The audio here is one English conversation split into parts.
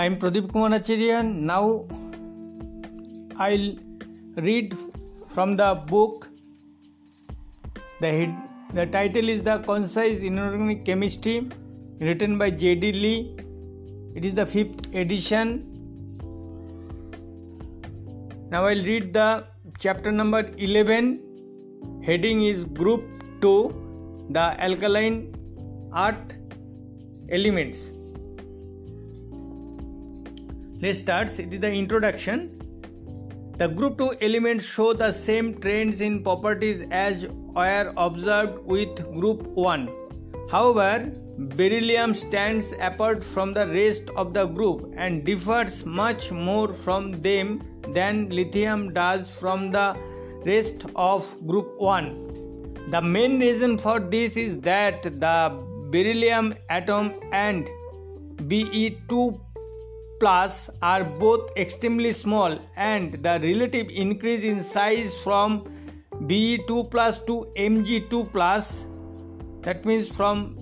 I am Pradip Kumaracharian. Now I'll read from the book. The title is The Concise Inorganic Chemistry, written by J.D. Lee. It is the 5th edition. Now I'll read the chapter number 11. Heading is Group 2, the alkaline earth elements. Let's start. It is the introduction. The group 2 elements show the same trends in properties as were observed with group 1. However, beryllium stands apart from the rest of the group and differs much more from them than lithium does from the rest of group 1. The main reason for this is that the beryllium atom and Be2 plus are both extremely small, and the relative increase in size from Be2 plus to Mg2 plus, that means from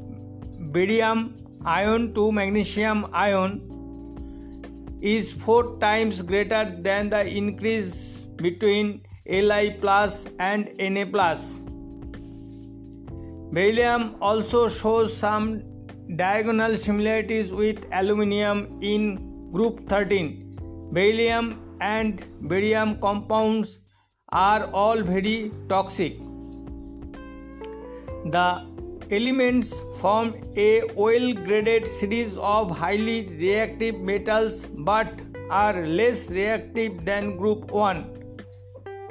barium ion to magnesium ion, is 4 times greater than the increase between Li plus and Na plus. Beryllium also shows some diagonal similarities with aluminium in Group 13. Beryllium and barium compounds are all very toxic. The elements form a well-graded series of highly reactive metals but are less reactive than Group 1.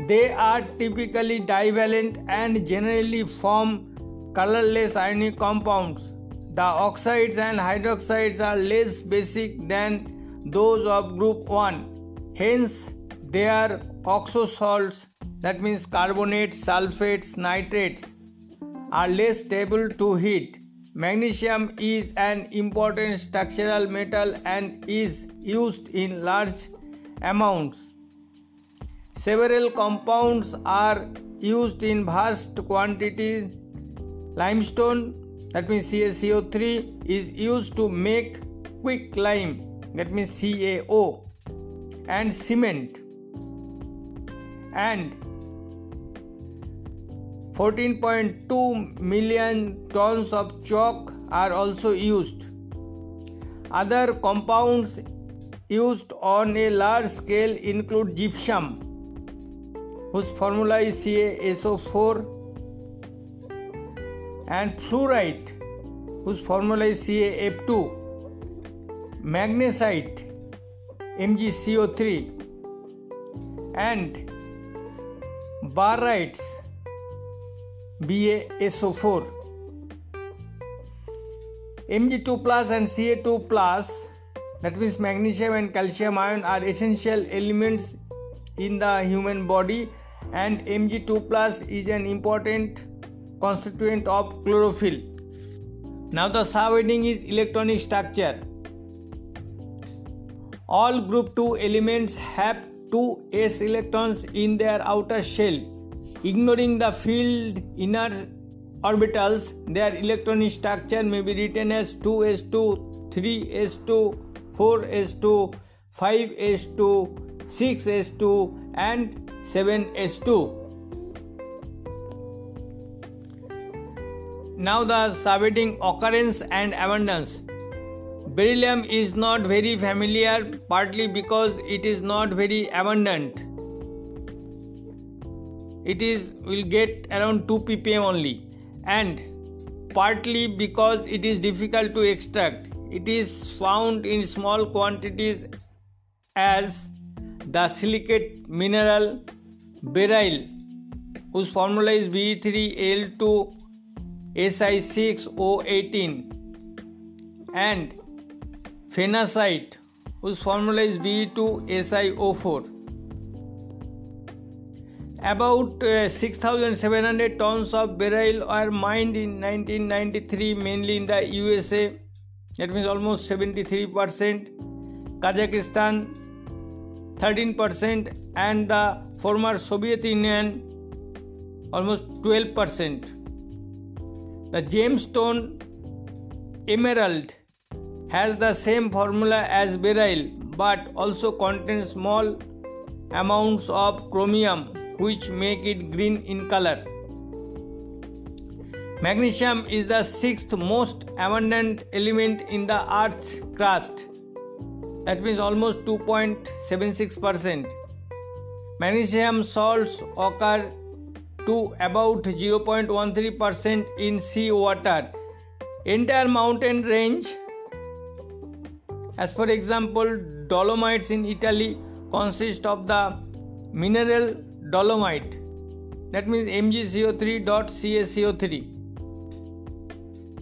They are typically divalent and generally form colorless ionic compounds. The oxides and hydroxides are less basic than those of group 1, hence they are oxo salts, that means carbonates, sulfates, nitrates, are less stable to heat. Magnesium is an important structural metal and is used in large amounts. Several compounds are used in vast quantities. Limestone, that means CaCO3, is used to make quick lime, that means CaO, and cement, and 14.2 million tons of chalk are also used. Other compounds used on a large scale include gypsum, whose formula is CaSO4, and fluorite, whose formula is CaF2. Magnesite, MgCO3, and barytes, BaSO4. Mg2 plus and Ca2 plus, that means magnesium and calcium ion, are essential elements in the human body, and Mg2 plus is an important constituent of chlorophyll. Now the subheading is electronic structure. All group 2 elements have 2 s electrons in their outer shell. Ignoring the filled inner orbitals, their electronic structure may be written as 2s2, 3s2, 4s2, 5s2, 6s2 and 7s2. Now the subheading occurrence and abundance. Beryllium is not very familiar, partly because it is not very abundant. It will get around 2 ppm only, and partly because it is difficult to extract. It is found in small quantities as the silicate mineral beryl, whose formula is Be3Al2Si6O18, and phenacite, whose formula is Be2SiO4. About 6,700 tons of beryl were mined in 1993, mainly in the USA, that means almost 73%, Kazakhstan 13%, and the former Soviet Union almost 12%. The gemstone emerald has the same formula as beryl but also contains small amounts of chromium, which make it green in color. Magnesium is the sixth most abundant element in the Earth's crust. That means almost 2.76%. Magnesium salts occur to about 0.13% in seawater. Entire mountain range, as for example Dolomites in Italy, consist of the mineral dolomite, that means MgCO3.CaCO3.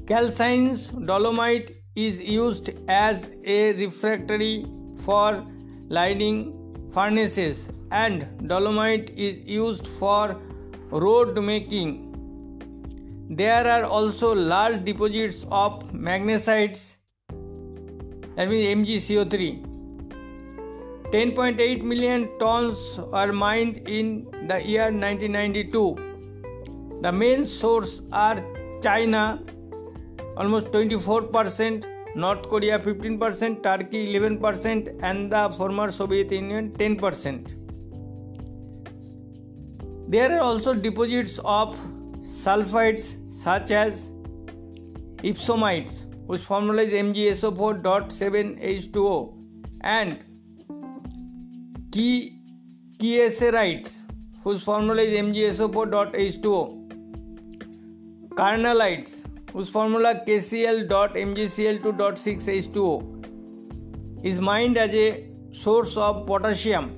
Calcined dolomite is used as a refractory for lining furnaces, and dolomite is used for road making. There are also large deposits of magnesites, that means MgCO3. 10.8 million tons were mined in the year 1992. The main sources are China, almost 24%, North Korea 15%, Turkey 11%, and the former Soviet Union 10%. There are also deposits of sulfides such as ipsomites, whose formula is MgSO4.7H2O, and chiaserites, whose formula is MgSO4.H2O, carnallites, whose formula KCl.MgCl2.6H2O, is mined as a source of potassium.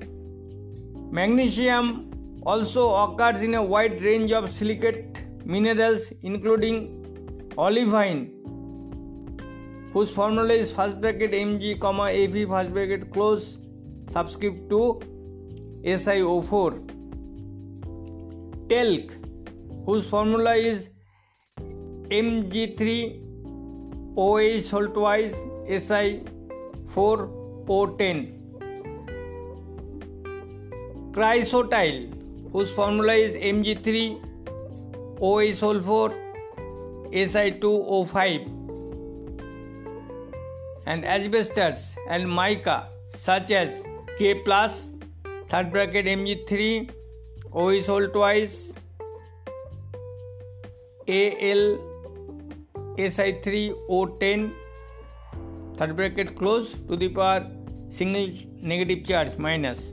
Magnesium also occurs in a wide range of silicate minerals, including olivine, whose formula is (Mg, Fe) (SiO4), talc, whose formula is Mg3OH2SiO4O10, chrysotile, whose formula is Mg3OH4SiO5, and asbestos and mica such as K+, (Mg3OH2AlSi3O10) ((to the power single negative charge minus).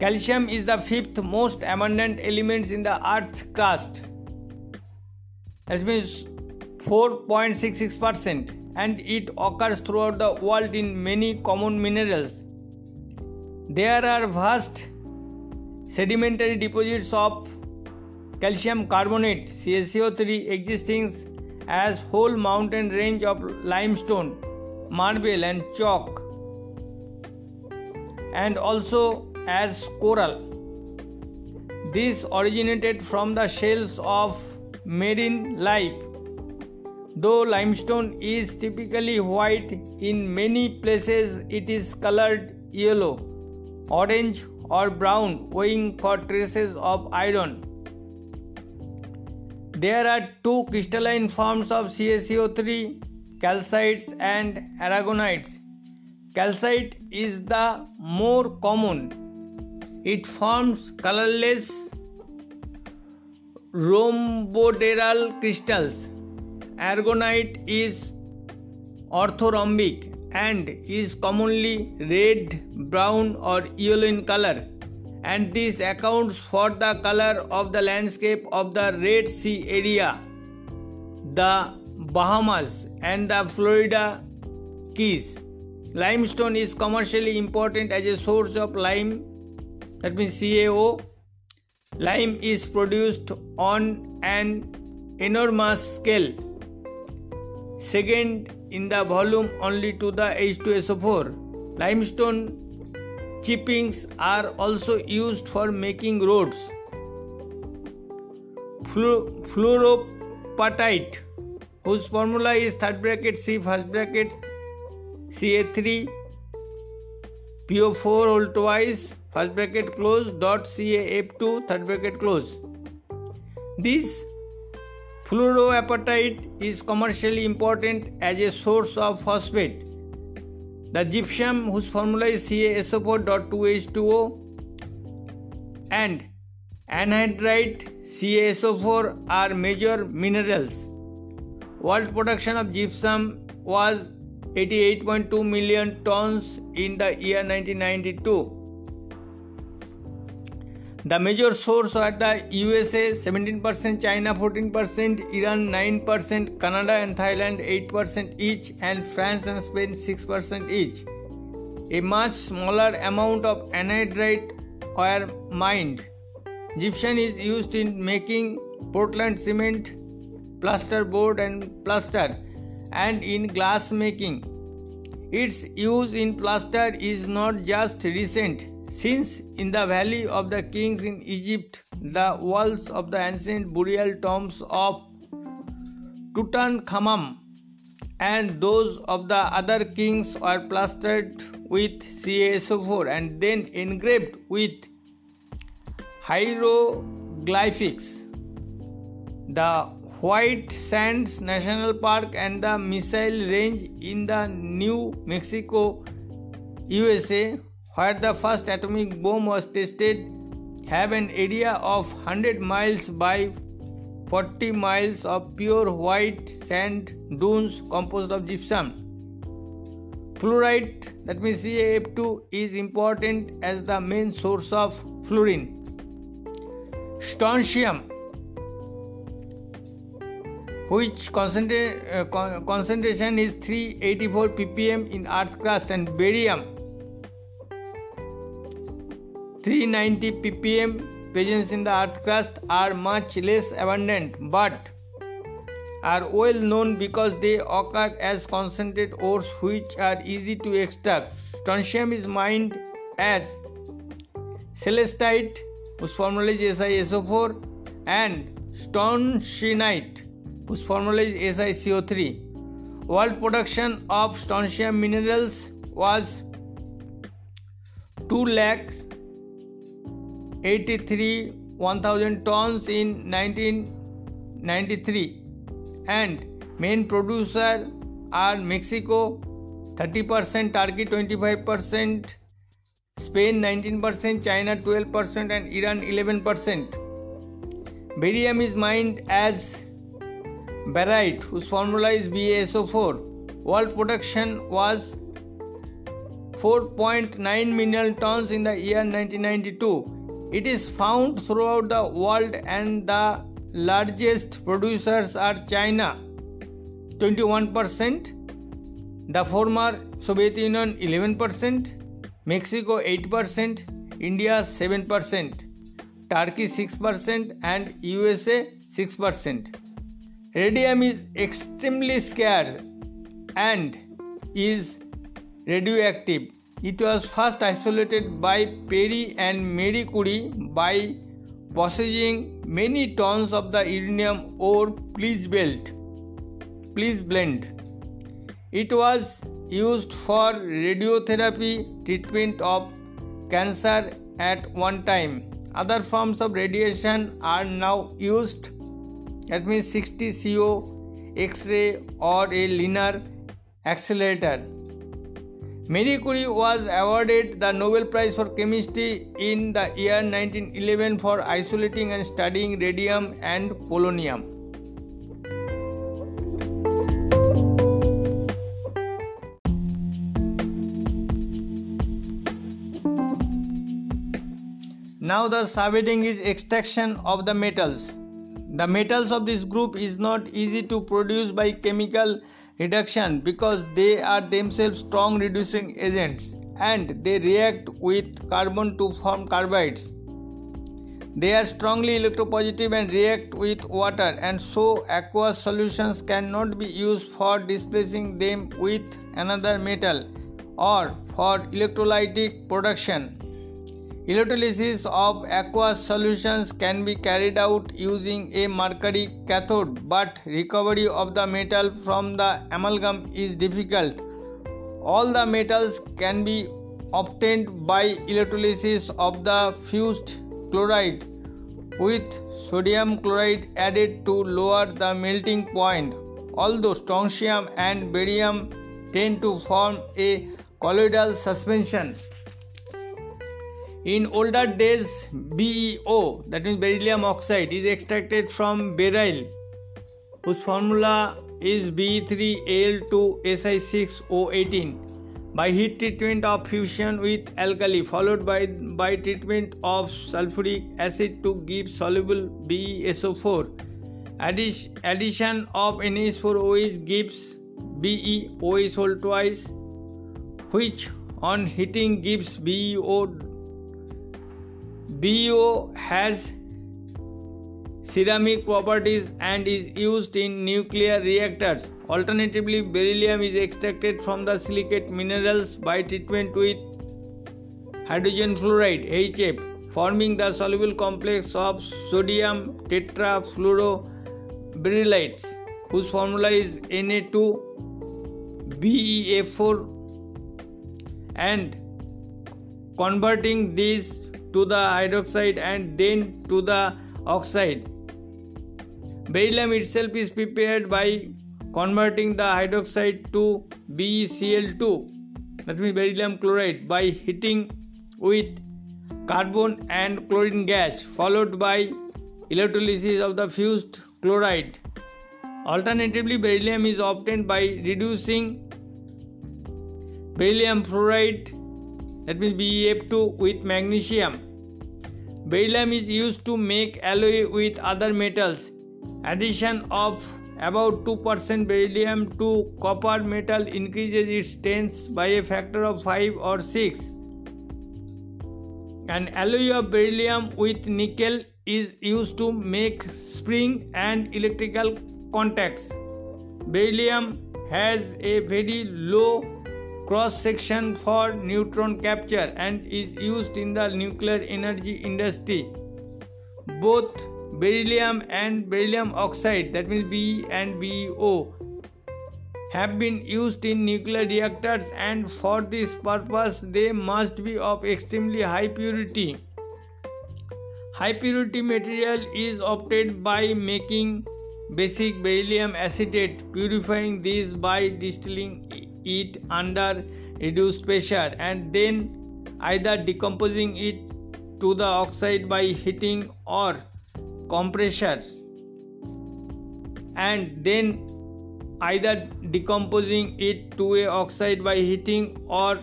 Calcium is the fifth most abundant element in the Earth's crust. That means 4.66%, and it occurs throughout the world in many common minerals. There are vast sedimentary deposits of calcium carbonate (CaCO3) existing as whole mountain range of limestone, marble and chalk, and also as coral. These originated from the shells of marine life. Though limestone is typically white, in many places it is colored yellow, orange or brown, owing for traces of iron. There are two crystalline forms of CaCO3, calcites and aragonites. Calcite is the more common. It forms colorless rhomboidal crystals. Aragonite is orthorhombic and is commonly red, brown or yellow in color, and this accounts for the color of the landscape of the Red Sea area, the Bahamas and the Florida Keys. Limestone is commercially important as a source of lime, that means CaO. Lime is produced on an enormous scale, second in the volume only to the H2SO4. Limestone chippings are also used for making roads. Fluoropatite, whose formula is ((Ca3)PO4)(CaF2). These Fluoroapatite is commercially important as a source of phosphate. The gypsum, whose formula is CaSO4.2H2O, and anhydrite CaSO4 are major minerals. World production of gypsum was 88.2 million tons in the year 1992. The major sources are the USA 17%, China 14%, Iran 9%, Canada and Thailand 8% each, and France and Spain 6% each. A much smaller amount of anhydrite were mined. Gypsum is used in making Portland cement, plasterboard and plaster, and in glass making. Its use in plaster is not just recent. Since in the Valley of the Kings in Egypt, the walls of the ancient burial tombs of Tutankhamun and those of the other kings were plastered with CaSO4 and then engraved with hieroglyphics. The White Sands National Park and the Missile Range in the New Mexico, USA, where the first atomic bomb was tested, have an area of 100 miles by 40 miles of pure white sand dunes composed of gypsum. Fluoride, that means CaF2, is important as the main source of fluorine. Strontium, which concentration is 384 ppm in earth crust, and barium 390 ppm presence in the earth crust, are much less abundant but are well known because they occur as concentrate ores which are easy to extract. Strontium is mined as celestite, whose formula is SiSO4, and strontianite, whose formula is SiCO3. World production of strontium minerals was 2,83,100 tons in 1993, and main producers are Mexico 30%, Turkey 25%, Spain 19%, China 12%, and Iran 11%. Barium is mined as barite, whose formula is BaSO4. World production was 4.9 million tons in the year 1992. It is found throughout the world, and the largest producers are China 21%, the former Soviet Union 11%, Mexico 8%, India 7%, Turkey 6%, and USA 6%. Radium is extremely scarce and is radioactive. It was first isolated by Pierre and Marie Curie by possessing many tons of the uranium ore please blend. It was used for radiotherapy treatment of cancer at one time. Other forms of radiation are now used, that means 60CO, X-ray, or a linear accelerator. Marie Curie was awarded the Nobel Prize for Chemistry in the year 1911 for isolating and studying radium and polonium. Now the subheading is extraction of the metals. The metals of this group is not easy to produce by chemical reduction because they are themselves strong reducing agents, and they react with carbon to form carbides. They are strongly electropositive and react with water, and so aqueous solutions cannot be used for displacing them with another metal or for electrolytic production. Electrolysis of aqueous solutions can be carried out using a mercury cathode, but recovery of the metal from the amalgam is difficult. All the metals can be obtained by electrolysis of the fused chloride with sodium chloride added to lower the melting point. Although strontium and barium tend to form a colloidal suspension. In older days, BeO, that means beryllium oxide, is extracted from beryl, whose formula is Be3Al2Si6O18, by heat treatment of fusion with alkali, followed by treatment of sulfuric acid to give soluble BeSO4. Addition of NH4OH gives BeOH whole twice, which on heating gives BeO. BeO has ceramic properties and is used in nuclear reactors. Alternatively, beryllium is extracted from the silicate minerals by treatment with hydrogen fluoride HF, forming the soluble complex of sodium tetrafluoroberylates, whose formula is Na2BeF4, and converting these to the hydroxide and then to the oxide. Beryllium itself is prepared by converting the hydroxide to BeCl2, that means beryllium chloride, by heating with carbon and chlorine gas, followed by electrolysis of the fused chloride. Alternatively, beryllium is obtained by reducing beryllium fluoride, that means BeF2, with magnesium. Beryllium is used to make alloy with other metals. Addition of about 2% beryllium to copper metal increases its strength by a factor of 5 or 6. An alloy of beryllium with nickel is used to make spring and electrical contacts. Beryllium has a very low cross-section for neutron capture and is used in the nuclear energy industry. Both beryllium and beryllium oxide, that means Be and BeO, have been used in nuclear reactors, and for this purpose they must be of extremely high purity. High purity material is obtained by making basic beryllium acetate, purifying this by distilling it under reduced pressure and then either decomposing it to the oxide by heating or compressors, and then either decomposing it to a oxide by heating or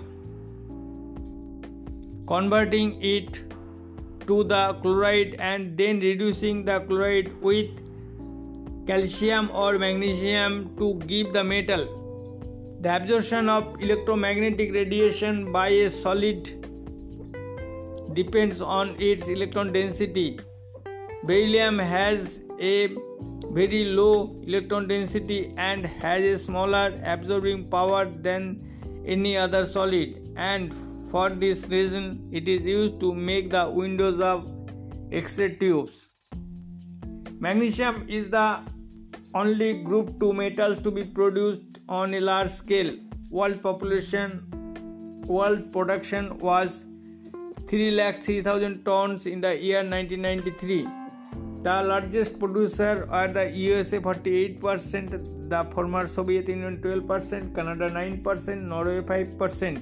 converting it to the chloride and then reducing the chloride with calcium or magnesium to give the metal. The absorption of electromagnetic radiation by a solid depends on its electron density. Beryllium has a very low electron density and has a smaller absorbing power than any other solid, and for this reason it is used to make the windows of X-ray tubes. Magnesium is the only group 2 metals to be produced on a large scale. World production was 3,03,000 tons in the year 1993. The largest producer are the USA 48%, the former Soviet Union 12%, Canada 9%, Norway 5%.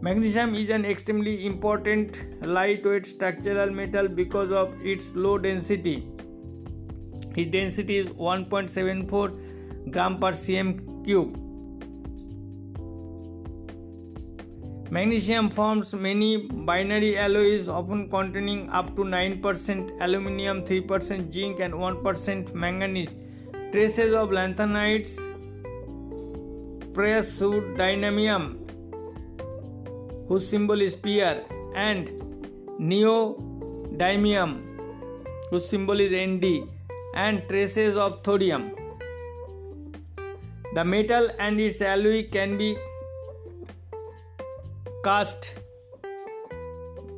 Magnesium is an extremely important lightweight structural metal because of its low density. Its density is 1.74 gram per cm cube. Magnesium forms many binary alloys, often containing up to 9% aluminum, 3% zinc, and 1% manganese. Traces of lanthanides, praseodymium, whose symbol is Pierre, and neodymium, whose symbol is Nd, and traces of thorium. The metal and its alloy can be cast,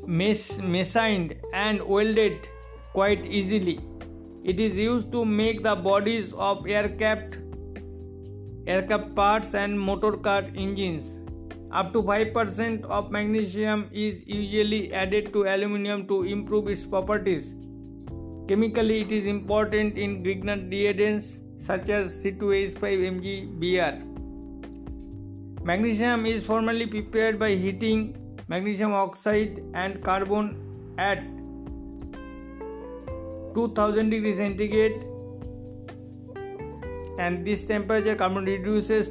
machined and welded quite easily. It is used to make the bodies of aircraft parts and motor car engines. Up to 5% of magnesium is usually added to aluminum to improve its properties. Chemically, it is important in Grignard reagents such as C2H5Mg Br. Magnesium is formally prepared by heating magnesium oxide and carbon at 2000 degrees centigrade, and this temperature carbon reduces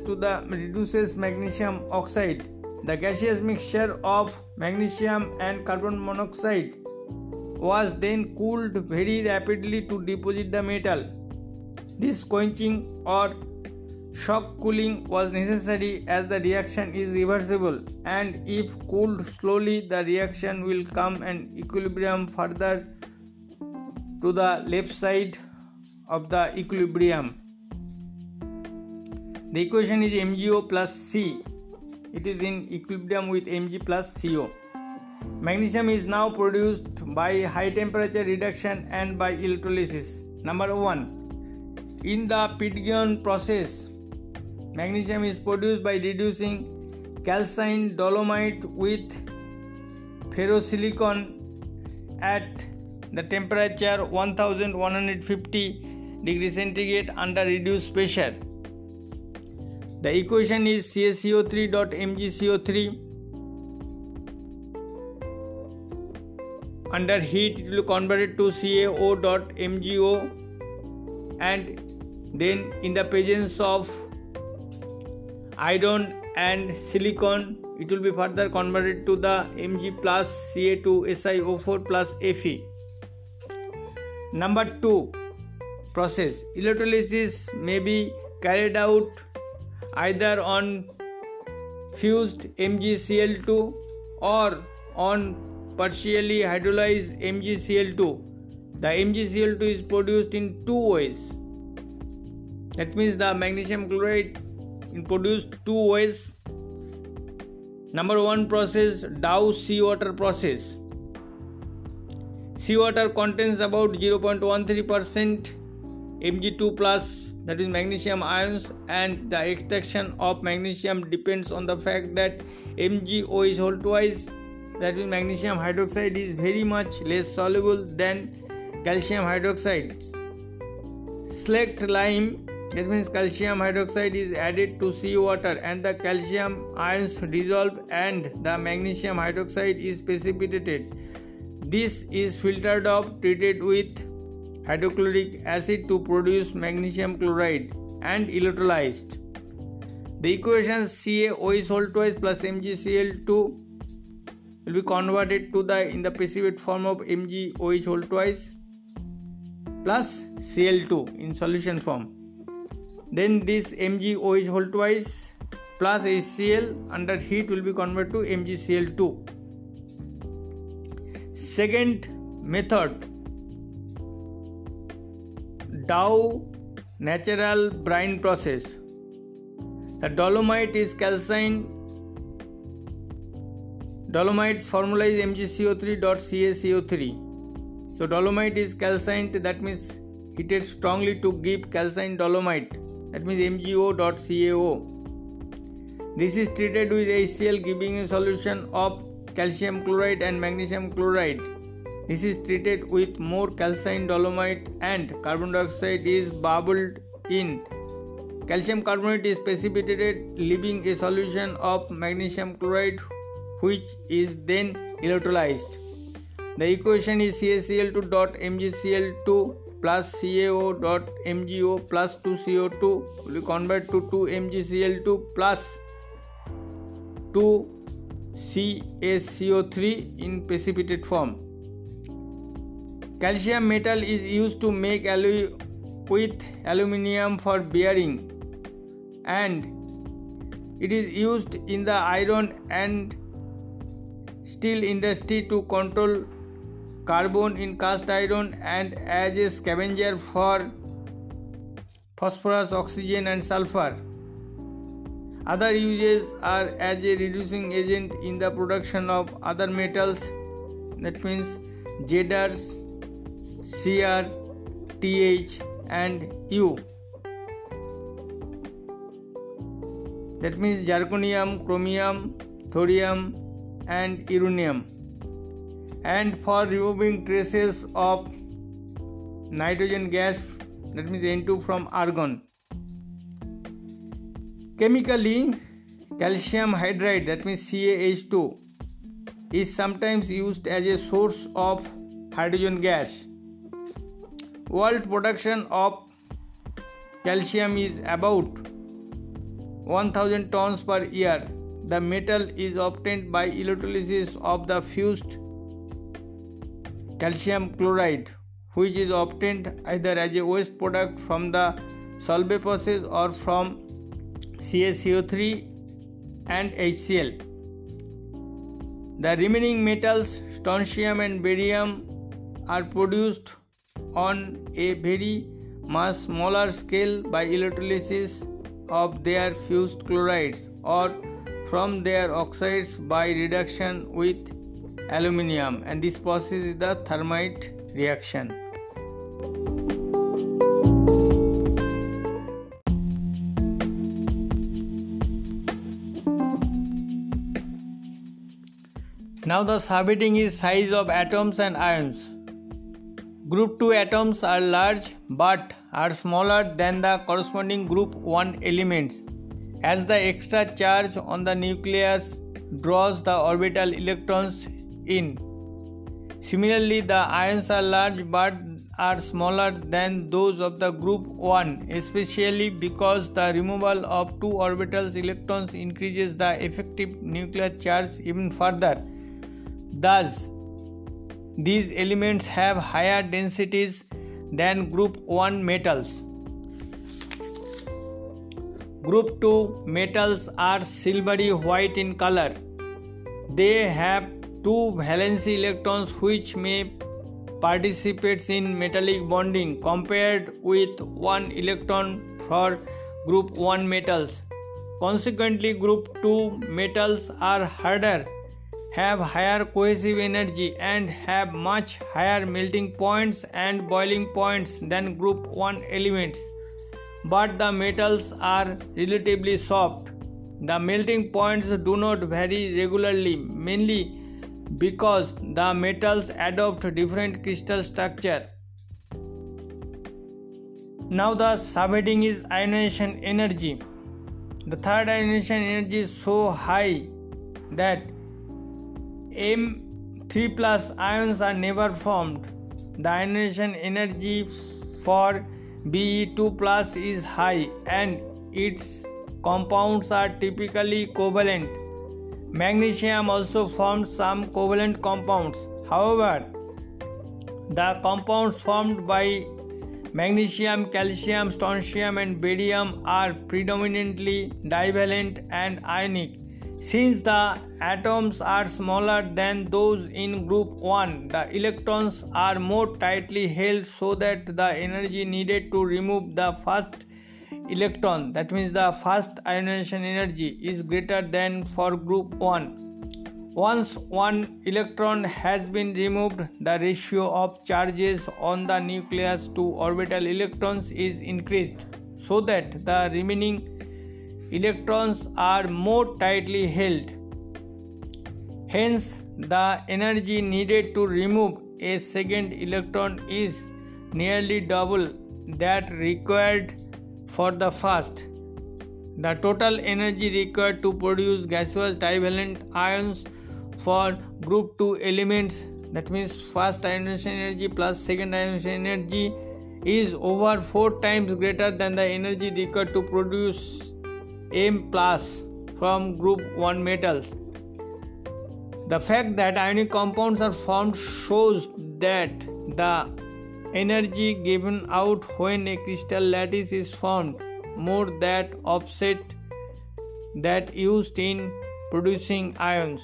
magnesium oxide. The gaseous mixture of magnesium and carbon monoxide was then cooled very rapidly to deposit the metal. This quenching or shock cooling was necessary as the reaction is reversible, and if cooled slowly, the reaction will come an equilibrium further to the left side of the equilibrium. The equation is MgO plus C. It is in equilibrium with Mg plus CO. Magnesium is now produced by high temperature reduction and by electrolysis. Number 1. In the Pidgeon process, magnesium is produced by reducing calcined dolomite with ferrosilicon at the temperature 1150 degrees centigrade under reduced pressure. The equation is CaCO3.MgCO3. Under heat, it will convert it to CaO.MgO, and then in the presence of iron and silicon, it will be further converted to the Mg plus Ca2SiO4 plus Fe. Number 2 process. Electrolysis may be carried out either on fused MgCl2 or on partially hydrolyzed MgCl2. The MgCl2 is produced in two ways. That means the magnesium chloride is produced two ways. Number 1 process, Dow seawater process. Seawater contains about 0.13% Mg2 plus, that is magnesium ions, and the extraction of magnesium depends on the fact that MgO is whole twice, that means magnesium hydroxide is very much less soluble than calcium hydroxide. Slaked lime, that means calcium hydroxide, is added to seawater and the calcium ions dissolve and the magnesium hydroxide is precipitated. This is filtered off, treated with hydrochloric acid to produce magnesium chloride, and electrolyzed. The equation CaOH whole twice plus MgCl2 will be converted to the in the precipitate form of MgOH whole twice plus Cl2 in solution form. Then this MgOH whole twice plus HCl under heat will be converted to MgCl2. Second method, Dow natural brine process. The dolomite is calcined. Dolomites formula is MgCO3.CaCO3. So dolomite is calcined, that means heated strongly to give calcined dolomite, that means MgO.CaO. This is treated with HCl, giving a solution of calcium chloride and magnesium chloride. This is treated with more calcined dolomite and carbon dioxide is bubbled in. Calcium carbonate is precipitated, leaving a solution of magnesium chloride, which is then electrolyzed. The equation is CaCl2.MgCl2 plus CaO.MgO plus 2CO2 will be converted to 2MgCl2 plus 2CaCO3 in precipitate form. Calcium metal is used to make alloy with aluminium for bearing, and it is used in the iron and steel industry to control carbon in cast iron and as a scavenger for phosphorus, oxygen and sulfur. Other uses are as a reducing agent in the production of other metals, that means Zrs, Cr, Th and U. That means zirconium, chromium, thorium and uranium. And for removing traces of nitrogen gas, that means N2 from argon. Chemically, calcium hydride, that means CaH2, is sometimes used as a source of hydrogen gas. World production of calcium is about 1000 tons per year. The metal is obtained by electrolysis of the fused calcium chloride, which is obtained either as a waste product from the Solvay process or from CaCO3 and HCl. The remaining metals, strontium and barium, are produced on a very much smaller scale by electrolysis of their fused chlorides or from their oxides by reduction with aluminium, and this process is the thermite reaction. Now the subheading is size of atoms and ions. Group 2 atoms are large but are smaller than the corresponding group 1 elements, as the extra charge on the nucleus draws the orbital electrons in. Similarly, the ions are large but are smaller than those of the group 1, especially because the removal of two orbitals electrons increases the effective nuclear charge even further. Thus, these elements have higher densities than group 1 metals. Group 2 metals are silvery white in color. They have two valency electrons which may participate in metallic bonding compared with one electron for group 1 metals. Consequently, group 2 metals are harder, have higher cohesive energy, and have much higher melting points and boiling points than group 1 elements. But the metals are relatively soft. The melting points do not vary regularly, mainly because the metals adopt different crystal structure. Now the subheading is ionization energy. The third ionization energy is so high that M3+ ions are never formed. The ionization energy for Be2+ is high and its compounds are typically covalent. Magnesium also forms some covalent compounds. However, the compounds formed by magnesium, calcium, strontium and barium are predominantly divalent and ionic. Since the atoms are smaller than those in group 1, the electrons are more tightly held so that the energy needed to remove the first electron, that means the first ionization energy, is greater than for group 1. Once one electron has been removed, the ratio of charges on the nucleus to orbital electrons is increased so that the remaining electrons are more tightly held. Hence, the energy needed to remove a second electron is nearly double that required for the first. The total energy required to produce gaseous divalent ions for group 2 elements, that means first ionization energy plus second ionization energy, is over 4 times greater than the energy required to produce M+ from group 1 metals. The fact that ionic compounds are formed shows that the energy given out when a crystal lattice is formed more than offset that used in producing ions.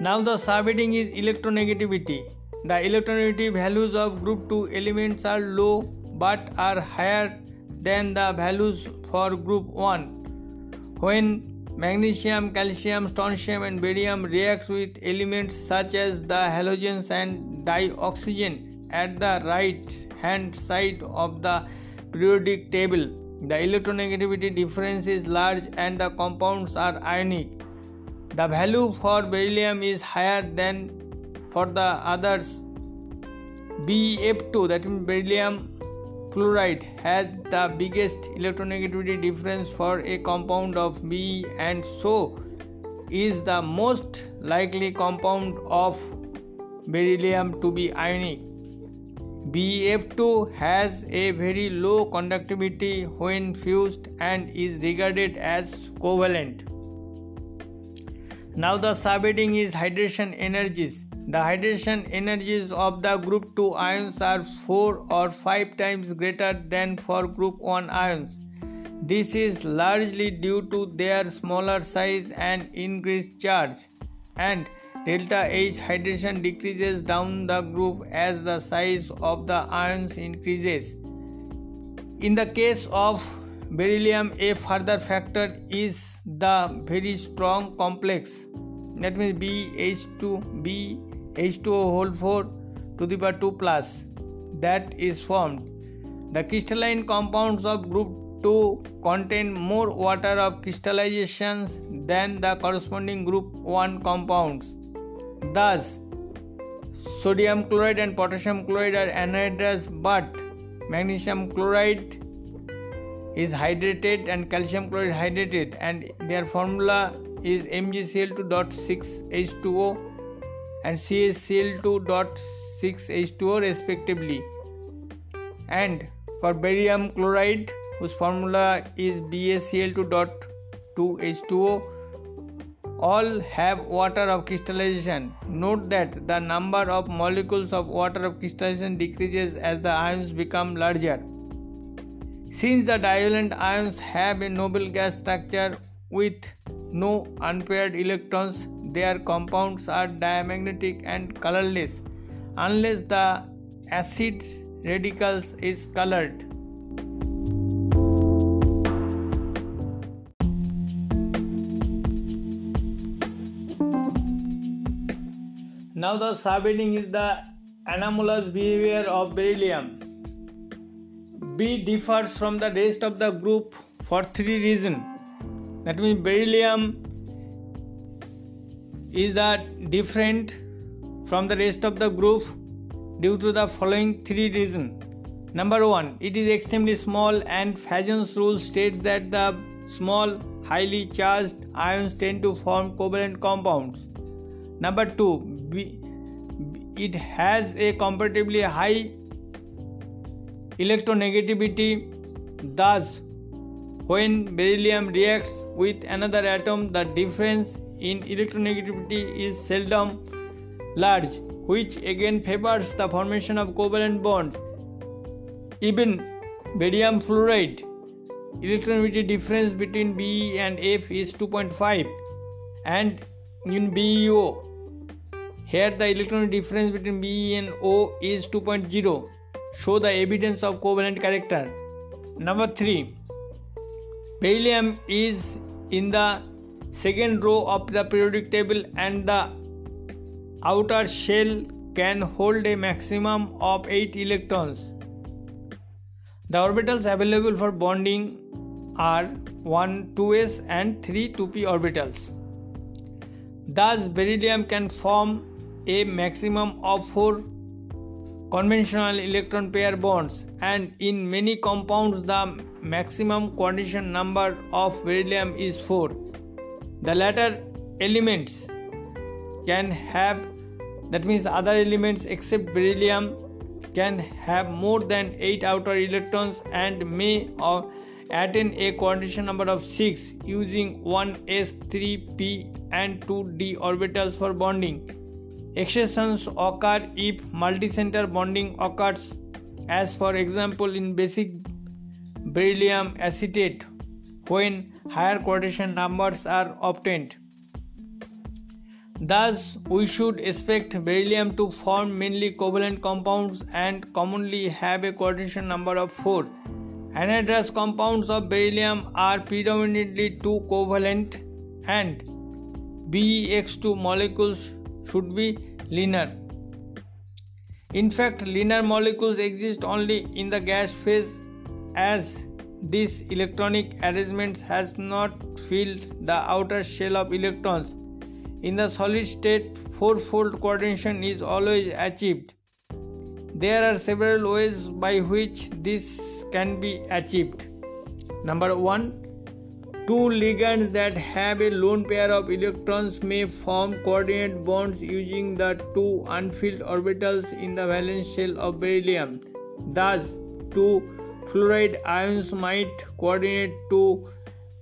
Now the subheading is electronegativity. The electronegative values of group 2 elements are low but are higher than the values for group 1. When magnesium, calcium, strontium and barium reacts with elements such as the halogens and dioxygen at the right hand side of the periodic table, the electronegativity difference is large and the compounds are ionic. The value for beryllium is higher than for the others BF2, that means beryllium fluoride, has the biggest electronegativity difference for a compound of Be and so is the most likely compound of beryllium to be ionic. BF2 has a very low conductivity when fused and is regarded as covalent. Now the subheading is hydration energies. The hydration energies of the group 2 ions are 4 or 5 times greater than for group 1 ions. This is largely due to their smaller size and increased charge, and delta H hydration decreases down the group as the size of the ions increases. In the case of beryllium, a further factor is the very strong complex, that means BH2O4 to the power 2 plus, that is formed. The crystalline compounds of group 2 contain more water of crystallizations than the corresponding group 1 compounds. Thus, sodium chloride and potassium chloride are anhydrous, but magnesium chloride is hydrated and calcium chloride hydrated, and their formula is MgCl2.6H2O and CaCl2.6H2O respectively. And for barium chloride, whose formula is BaCl2.2H2O, all have water of crystallization. Note that the number of molecules of water of crystallization decreases as the ions become larger. Since the divalent ions have a noble gas structure with no unpaired electrons, their compounds are diamagnetic and colorless unless the acid radicals is colored. Now the subheading is the anomalous behavior of beryllium. B differs from the rest of the group for 3 reasons. That means beryllium is that different from the rest of the group due to the following 3 reasons. Number 1, it is extremely small, and Pidgeon's rule states that the small, highly charged ions tend to form covalent compounds. Number 2, it has a comparatively high electronegativity. Thus, when beryllium reacts with another atom, the difference in electronegativity is seldom large, which again favors the formation of covalent bonds. Even barium fluoride, electronegativity difference between Be and F is 2.5, and in BeO, here the electronegativity difference between Be and O is 2.0, show the evidence of covalent character. Number 3, beryllium is in the second row of the periodic table, and the outer shell can hold a maximum of 8 electrons. The orbitals available for bonding are 1 2s and 3 2p orbitals. Thus, beryllium can form a maximum of 4 conventional electron pair bonds, and in many compounds the maximum coordination number of beryllium is 4. The latter elements can have, that means other elements except beryllium, can have more than 8 outer electrons and may attain a coordination number of 6 using 1s, 3p and 2d orbitals for bonding. Exceptions occur if multicenter bonding occurs, as for example in basic beryllium acetate, when higher coordination numbers are obtained. Thus, we should expect beryllium to form mainly covalent compounds and commonly have a coordination number of 4. Anhydrous compounds of beryllium are predominantly 2 covalent, and BeX2 molecules should be linear. In fact, linear molecules exist only in the gas phase, as this electronic arrangement has not filled the outer shell of electrons. In the solid state, 4-fold coordination is always achieved. There are several ways by which this can be achieved. Number 1. Two ligands that have a lone pair of electrons may form coordinate bonds using the two unfilled orbitals in the valence shell of beryllium. Thus, two fluoride ions might coordinate to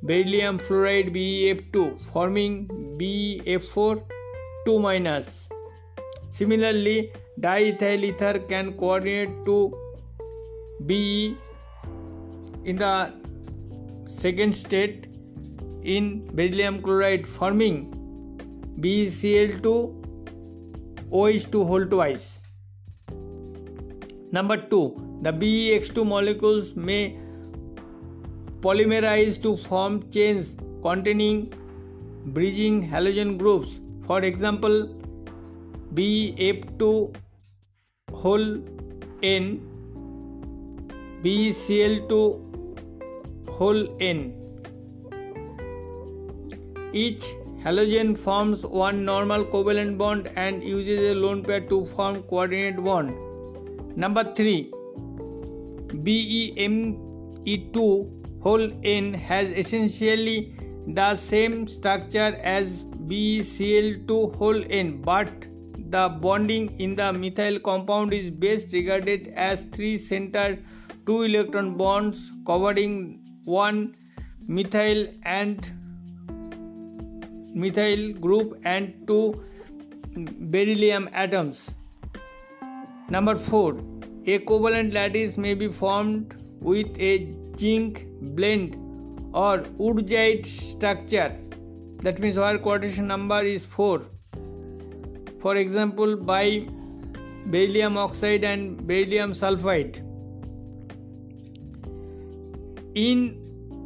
beryllium fluoride BeF2, forming BeF4 2-. Similarly, diethyl ether can coordinate to Be in the second state in beryllium chloride, forming BeCl2 OH2 (2). Number 2. The BeX2 molecules may polymerize to form chains containing bridging halogen groups. For example, BeF2 (n), BeCl2 (n). Each halogen forms one normal covalent bond and uses a lone pair to form coordinate bond. Number 3. BeMe2 (n) has essentially the same structure as BeCl2 (n), but the bonding in the methyl compound is best regarded as three-centered two electron bonds covering one methyl and methyl group and two beryllium atoms. Number 4. A covalent lattice may be formed with a zinc blend or woodside structure, that means our quotation number is 4, for example by beryllium oxide and beryllium sulfide. In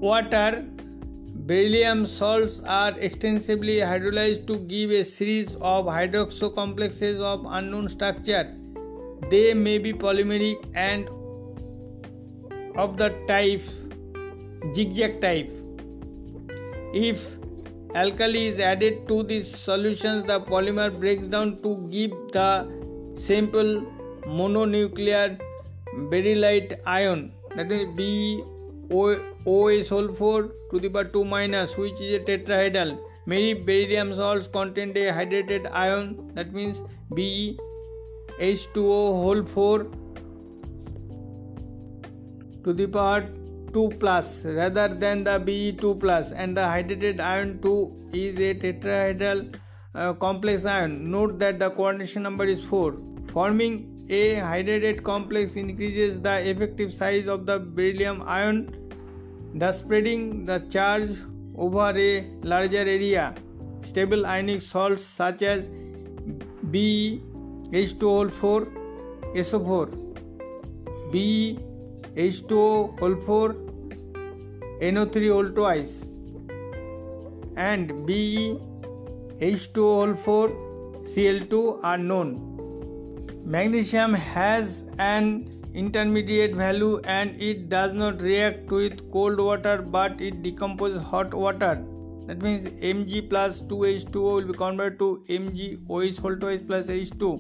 water, beryllium salts are extensively hydrolyzed to give a series of hydroxo complexes of unknown structure. They may be polymeric and of the type zigzag type. If alkali is added to these solutions, the polymer breaks down to give the simple mononuclear berylite ion, that will be OH4 (2), which is a tetrahedral. Many beryllium salts contain a hydrated ion, that means BeH2O4 (2), rather than the Be2+, and the hydrated ion 2 is a tetrahedral complex ion. Note that the coordination number is 4. Forming a hydrated complex increases the effective size of the beryllium ion, thus spreading the charge over a larger area. Stable ionic salts such as BeH2O4, SO4, BeH2O4, NO3 (2), and BeH2O4, Cl2 are known. Magnesium has an intermediate value and it does not react with cold water, but it decomposes hot water. That means Mg+2H2O will be converted to MgOH(H+H2),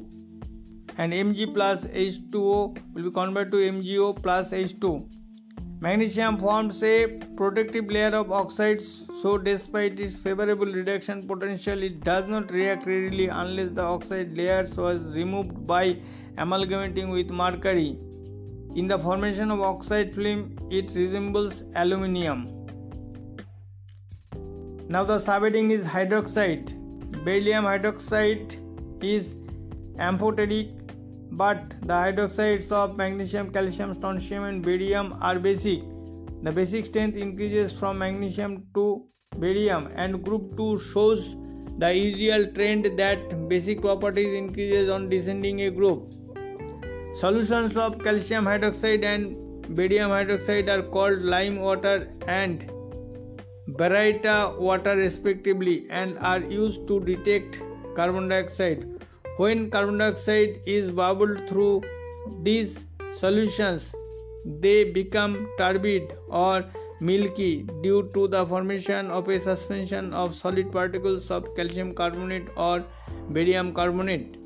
and Mg+H2O will be converted to MgO+H2. Magnesium forms a protective layer of oxides, so despite its favorable reduction potential, it does not react readily unless the oxide layers was removed by amalgamating with mercury. In the formation of oxide film, it resembles aluminium. Now the subheading is hydroxide. Beryllium hydroxide is amphoteric, but the hydroxides of magnesium, calcium, strontium and barium are basic. The basic strength increases from magnesium to barium, and group 2 shows the usual trend that basic properties increases on descending a group. Solutions of calcium hydroxide and barium hydroxide are called lime water and baryta water respectively, and are used to detect carbon dioxide. When carbon dioxide is bubbled through these solutions, they become turbid or milky due to the formation of a suspension of solid particles of calcium carbonate or barium carbonate.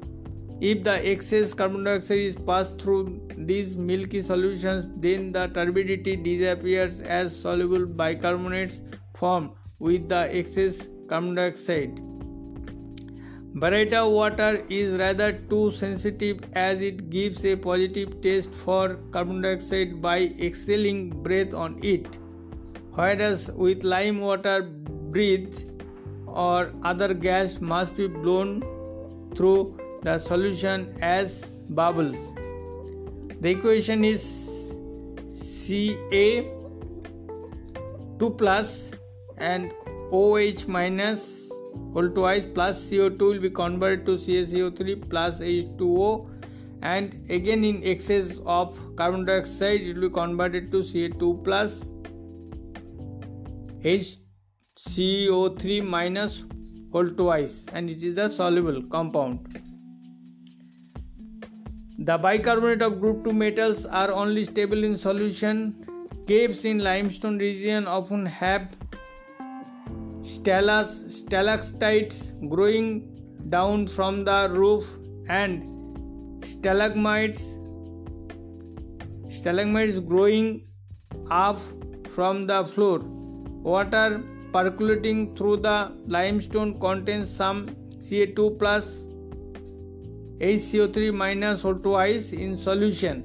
If the excess carbon dioxide is passed through these milky solutions, then the turbidity disappears as soluble bicarbonates form with the excess carbon dioxide. Baryta water is rather too sensitive as it gives a positive taste for carbon dioxide by exhaling breath on it, whereas with lime water, breath or other gas must be blown through the solution as bubbles. The equation is Ca2 plus and OH minus whole twice plus CO2 will be converted to CaCO3 plus H2O, and again in excess of carbon dioxide it will be converted to Ca2 plus HCO3 minus whole twice, and it is the soluble compound. The bicarbonate of group 2 metals are only stable in solution. Caves in limestone region often have stalactites growing down from the roof and stalagmites growing up from the floor. Water percolating through the limestone contains some Ca2 plus HCO3 minus or twice in solution.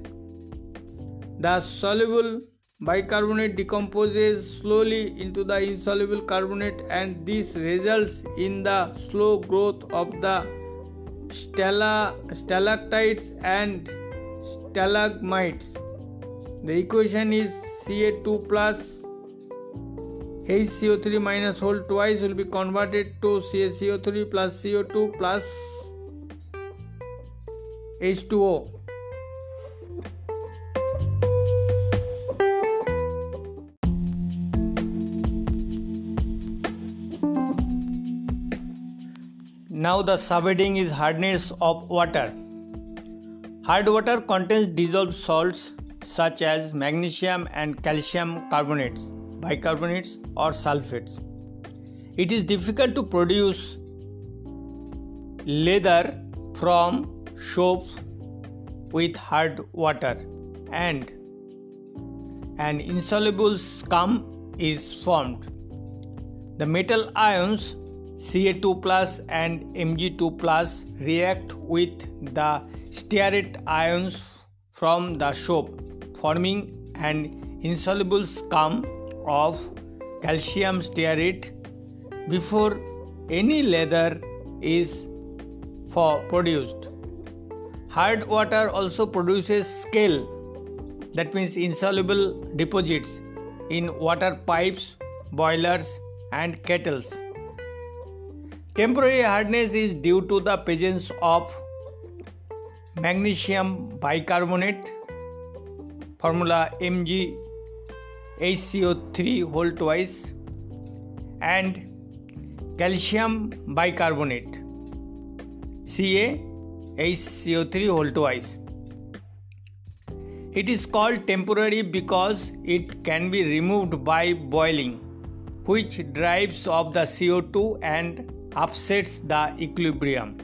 The soluble bicarbonate decomposes slowly into the insoluble carbonate, and this results in the slow growth of the stalactites and stalagmites. The equation is Ca2 plus HCO3 minus whole twice will be converted to CaCO3 plus CO2 plus H2O. Now the subheading is hardness of water. Hard water contains dissolved salts such as magnesium and calcium carbonates, bicarbonates or sulfates. It is difficult to produce leather from soap with hard water, and an insoluble scum is formed. The metal ions Ca2 plus and Mg2 plus react with the stearate ions from the soap, forming an insoluble scum of calcium stearate before any leather is produced. Hard water also produces scale, that means insoluble deposits, in water pipes, boilers and kettles. Temporary hardness is due to the presence of magnesium bicarbonate, formula MgHCO3 whole twice, and calcium bicarbonate, CaHCO3 whole twice. It is called temporary because it can be removed by boiling, which drives off the CO2 and upsets the equilibrium.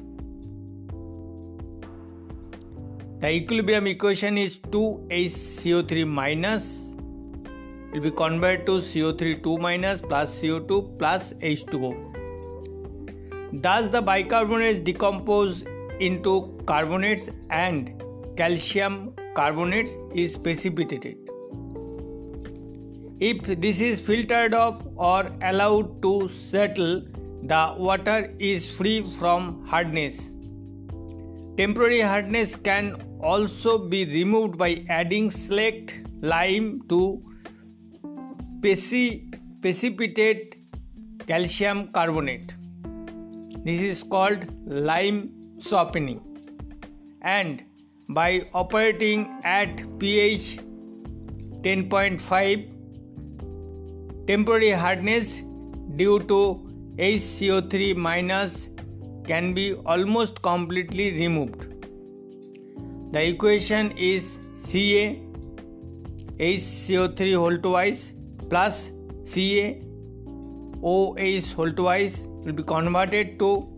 The equilibrium equation is 2HCO3 minus will be converted to CO3 minus plus CO2 plus H2O. Thus the bicarbonates decompose into carbonates and calcium carbonates is precipitated. If this is filtered off or allowed to settle, the water is free from hardness. Temporary hardness can also be removed by adding slaked lime to precipitate calcium carbonate. This is called lime softening, and by operating at pH 10.5, temporary hardness due to HCO3 minus can be almost completely removed. The equation is CaHCO3 whole twice plus CaOH whole twice will be converted to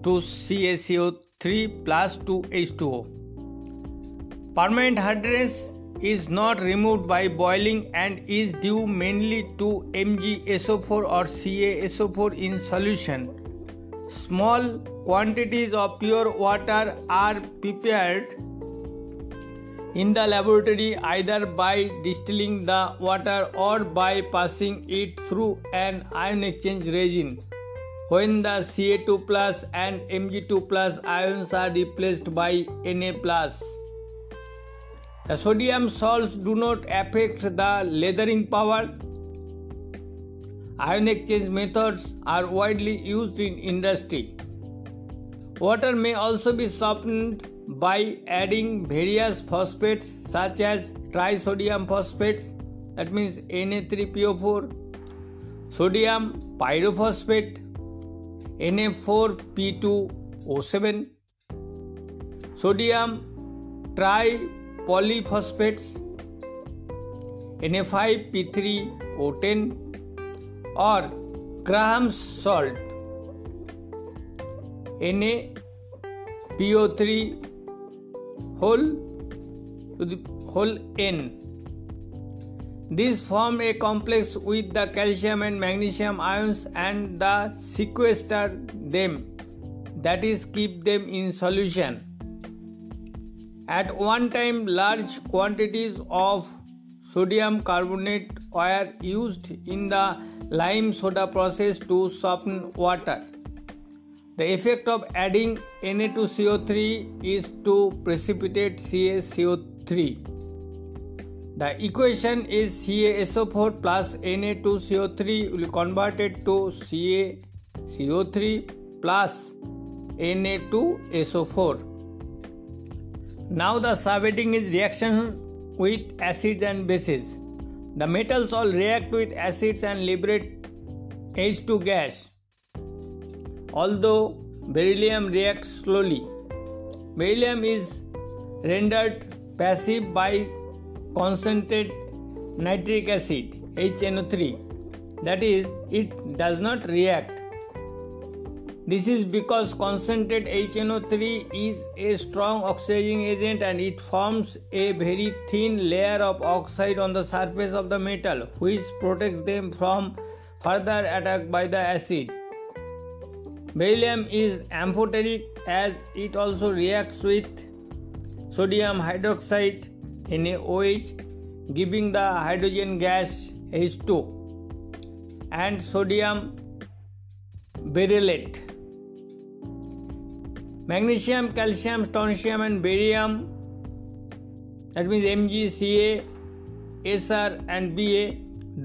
CaCO3 3 plus 2H2O. Permanent hardness is not removed by boiling and is due mainly to MgSO4 or CaSO4 in solution. Small quantities of pure water are prepared in the laboratory either by distilling the water or by passing it through an ion exchange resin. When the Ca2+ and Mg2+ ions are replaced by Na+. The sodium salts do not affect the lathering power. Ion exchange methods are widely used in industry. Water may also be softened by adding various phosphates such as trisodium phosphates, that means Na3PO4, sodium pyrophosphate, Na4P2O7, sodium tripolyphosphates, Na5P3O10 or Graham's salt, Na PO3(n). These form a complex with the calcium and magnesium ions and the sequester them, that is keep them in solution. At one time large quantities of sodium carbonate were used in the lime soda process to soften water. The effect of adding Na2CO3 is to precipitate CaCO3. The equation is CaSO4 plus Na2CO3 will be converted to CaCO3 plus Na2SO4. Now the subheading is reaction with acids and bases. The metals all react with acids and liberate H2 gas. Although beryllium reacts slowly, beryllium is rendered passive by concentrated nitric acid HNO3, that is it does not react. This is because concentrated HNO3 is a strong oxidizing agent and it forms a very thin layer of oxide on the surface of the metal, which protects them from further attack by the acid. Beryllium is amphoteric as it also reacts with sodium hydroxide NaOH, giving the hydrogen gas H2 and sodium berylate. Magnesium, calcium, strontium and barium, that means Mg, Ca, Sr and Ba,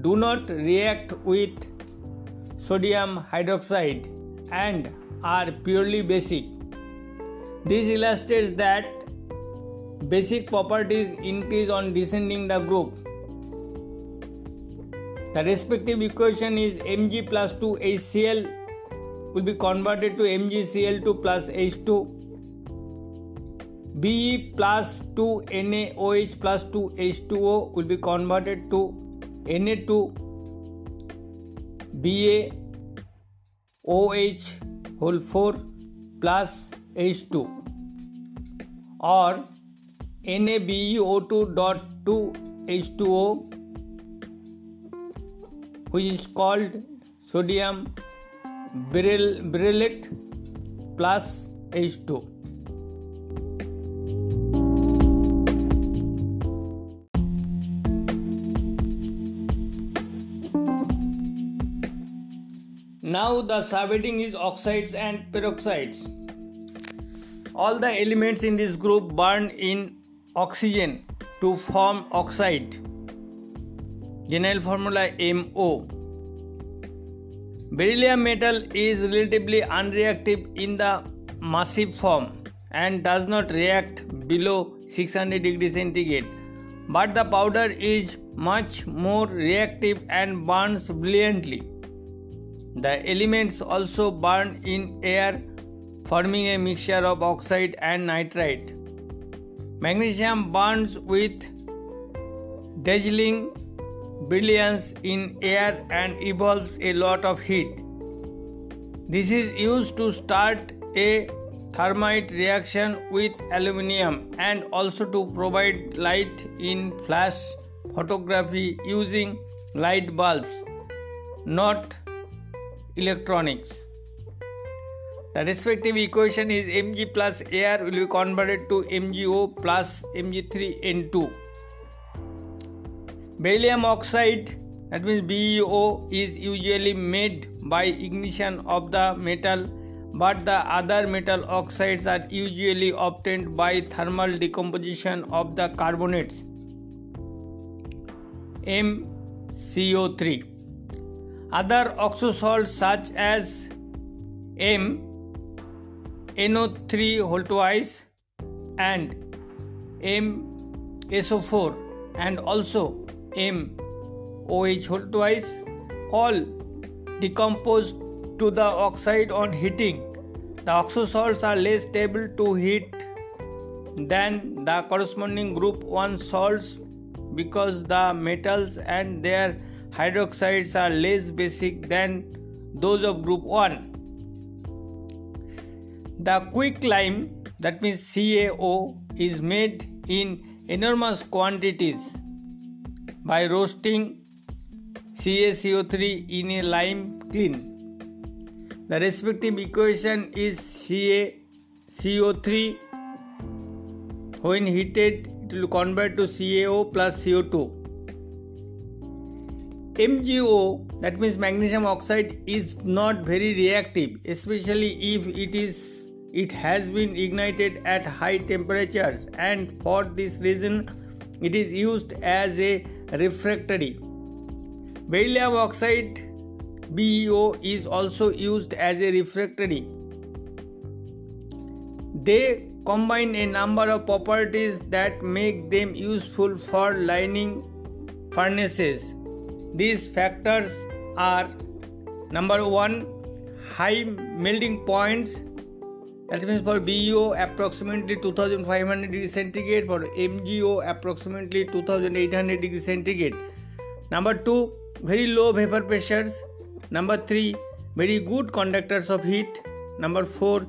do not react with sodium hydroxide and are purely basic. This illustrates that basic properties increase on descending the group. The respective equation is Mg plus 2HCl will be converted to MgCl2 plus H2. Be plus 2NaOH plus 2H2O will be converted to Na2 BaOH4 plus H2 or NaBuO2.2H2O, which is called sodium berylate plus H2. Now the subheading is oxides and peroxides. All the elements in this group burn in oxygen to form oxide. General formula MO. Beryllium metal is relatively unreactive in the massive form and does not react below 600 degrees centigrade, but the powder is much more reactive and burns brilliantly. The elements also burn in air, forming a mixture of oxide and nitrite. Magnesium burns with dazzling brilliance in air and evolves a lot of heat. This is used to start a thermite reaction with aluminium and also to provide light in flash photography using light bulbs, not electronics. The respective equation is Mg plus Ar will be converted to MgO plus Mg3N2. Beryllium oxide, that means BeO, is usually made by ignition of the metal, but the other metal oxides are usually obtained by thermal decomposition of the carbonates. MCO3. Other oxo salts such as M, NO3 whole twice and MSO4 and also MOH whole twice all decompose to the oxide on heating. The oxo salts are less stable to heat than the corresponding group 1 salts because the metals and their hydroxides are less basic than those of group 1. The quicklime, that means CaO, is made in enormous quantities by roasting CaCO3 in a lime kiln. The respective equation is CaCO3 when heated it will convert to CaO plus CO2. MgO, that means magnesium oxide, is not very reactive, especially if it has been ignited at high temperatures, and for this reason it is used as a refractory. Beryllium oxide BeO is also used as a refractory. They combine a number of properties that make them useful for lining furnaces. These factors are number 1, high melting points, that means for BeO approximately 2500 degrees centigrade, for MgO approximately 2800 degrees centigrade. Number 2, very low vapor pressures. Number 3, very good conductors of heat. Number 4,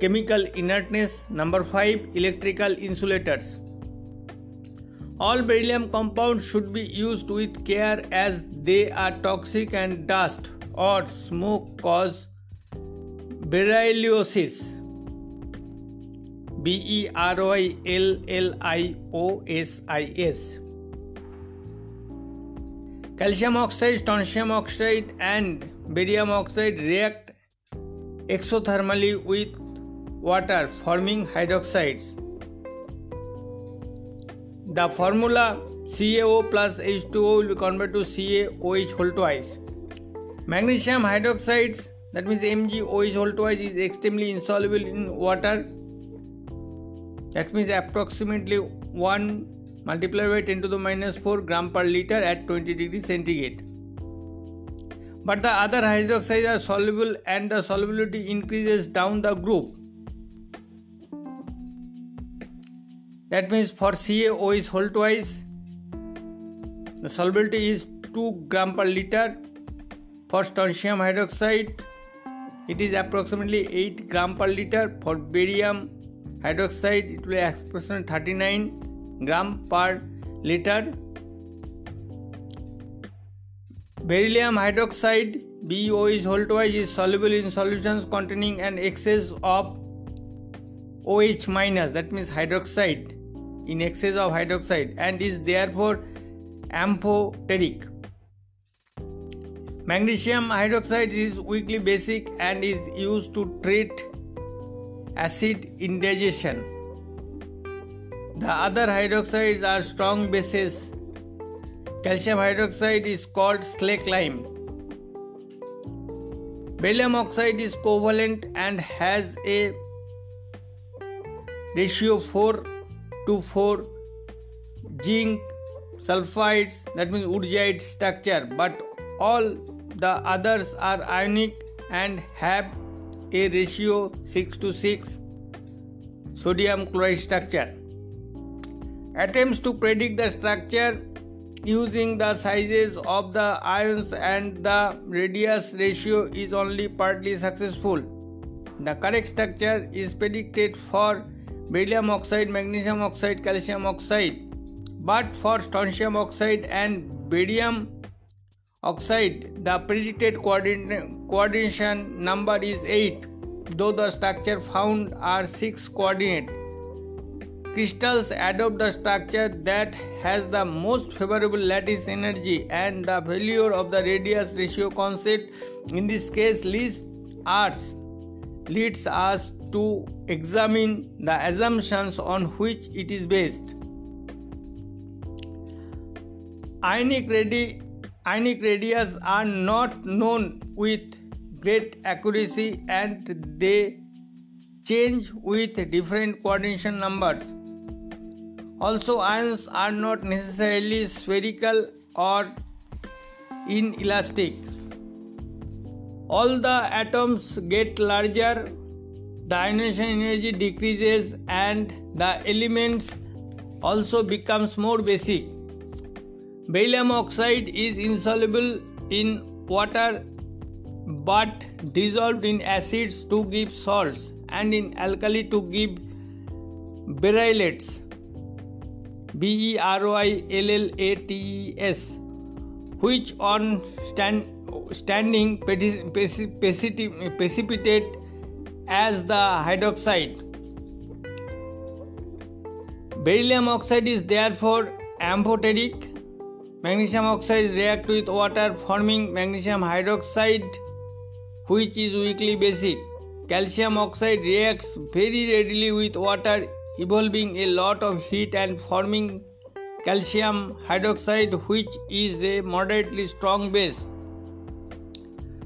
chemical inertness. Number 5, electrical insulators. All beryllium compounds should be used with care as they are toxic and dust or smoke cause beryliosis. beryliosis. Calcium oxide, strontium oxide and barium oxide react exothermally with water forming hydroxides. The formula CaO plus H2O will be converted to CaOH whole twice. Magnesium hydroxides, that means MgOH whole twice, is extremely insoluble in water. That means approximately 1 multiplied by 10 to the minus 4 gram per liter at 20 degrees centigrade. But the other hydroxides are soluble and the solubility increases down the group. That means for CaOH whole twice, the solubility is 2 gram per liter. For strontium hydroxide, it is approximately 8 gram per liter. For barium hydroxide, it will be approximately 39 gram per liter. Beryllium hydroxide BeOH whole twice is soluble in solutions containing an excess of OH minus, that means hydroxide, in excess of hydroxide, and is therefore amphoteric. Magnesium hydroxide is weakly basic and is used to treat acid indigestion. The other hydroxides are strong bases. Calcium hydroxide is called slake lime. Beryllium oxide is covalent and has a ratio 4:4 zinc sulfides, that means woodside structure, but all the others are ionic and have a ratio 6:6 sodium chloride structure. Attempts to predict the structure using the sizes of the ions and the radius ratio is only partly successful. The correct structure is predicted for beryllium oxide, magnesium oxide, calcium oxide, but for strontium oxide and barium oxide, the predicted coordination number is 8, though the structure found are 6 coordinate. Crystals adopt the structure that has the most favorable lattice energy, and the failure of the radius ratio concept in this case leads us to examine the assumptions on which it is based. Ionic radius are not known with great accuracy, and they change with different coordination numbers. Also, ions are not necessarily spherical or inelastic. All the atoms get larger, the ionization energy decreases, and the elements also becomes more basic. Beryllium oxide is insoluble in water but dissolved in acids to give salts and in alkali to give berylates, beryllates, which on standing precipitate as the hydroxide. Beryllium oxide is therefore amphoteric. Magnesium oxide reacts with water forming magnesium hydroxide, which is weakly basic. Calcium oxide reacts very readily with water, evolving a lot of heat and forming calcium hydroxide, which is a moderately strong base.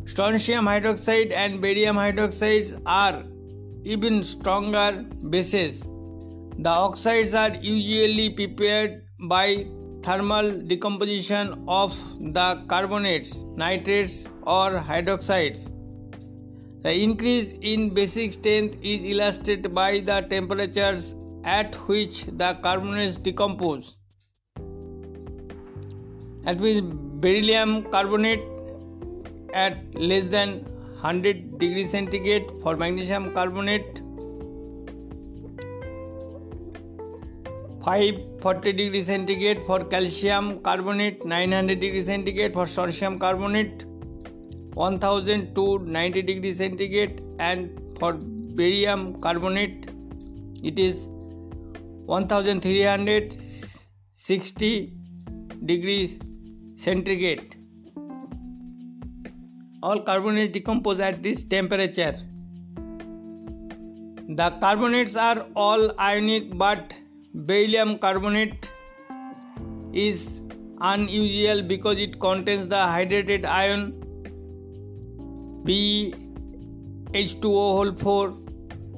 Strontium hydroxide and barium hydroxides are even stronger bases. The oxides are usually prepared by thermal decomposition of the carbonates, nitrates, or hydroxides. The increase in basic strength is illustrated by the temperatures at which the carbonates decompose. That means beryllium carbonate at less than 100 degrees centigrade for magnesium carbonate, 540 degrees centigrade for calcium carbonate, 900 degrees centigrade for strontium carbonate, 1290 degrees centigrade, and for barium carbonate it is 1360 degrees centigrade. All carbonates decompose at this temperature. The carbonates are all ionic, but beryllium carbonate is unusual because it contains the hydrated ion BH2O4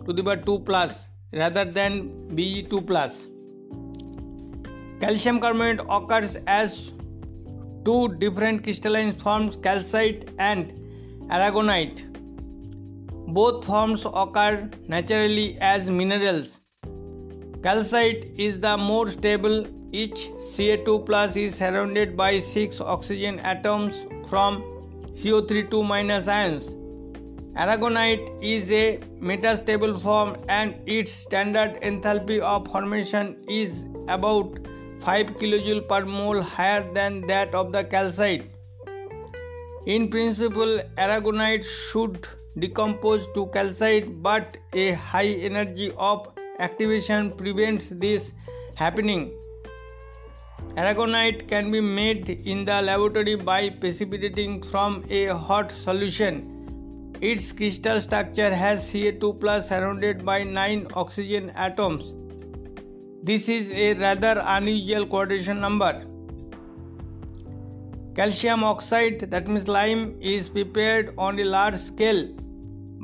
to the power 2+ rather than Be2+. Calcium carbonate occurs as two different crystalline forms, calcite and aragonite. Both forms occur naturally as minerals. Calcite is the more stable. Each Ca2+ is surrounded by 6 oxygen atoms from CO3₂- ions. Aragonite is a metastable form, and its standard enthalpy of formation is about 5 kJ per mole higher than that of the calcite. In principle, aragonite should decompose to calcite, but a high energy of activation prevents this happening. Aragonite can be made in the laboratory by precipitating from a hot solution. Its crystal structure has Ca2+ surrounded by 9 oxygen atoms. This is a rather unusual coordination number. Calcium oxide, that means lime, is prepared on a large scale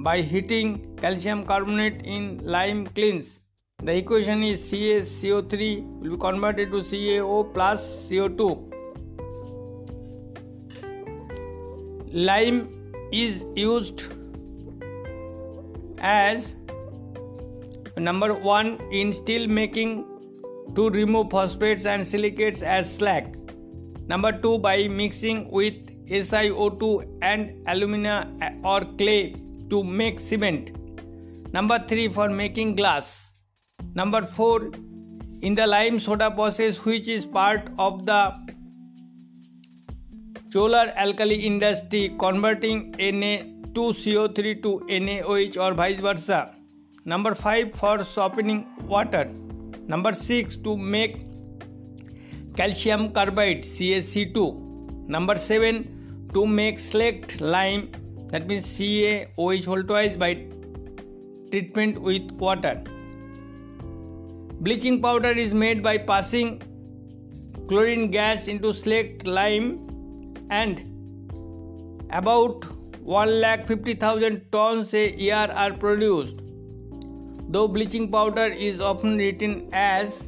by heating calcium carbonate in lime kilns. The equation is CaCO3 will be converted to CaO+CO2. Lime is used as number 1 in steel making to remove phosphates and silicates as slag. Number 2 by mixing with SiO2 and alumina or clay to make cement. Number 3, for making glass. Number 4, in the lime soda process, which is part of the solar alkali industry, converting Na2CO3 to NaOH or vice versa. Number 5, for softening water. Number 6, to make calcium carbide, CaC2. Number 7, to make slaked lime, that means CaOH whole twice, by treatment with water. Bleaching powder is made by passing chlorine gas into slaked lime, and about 150,000 tons a year are produced. Though bleaching powder is often written as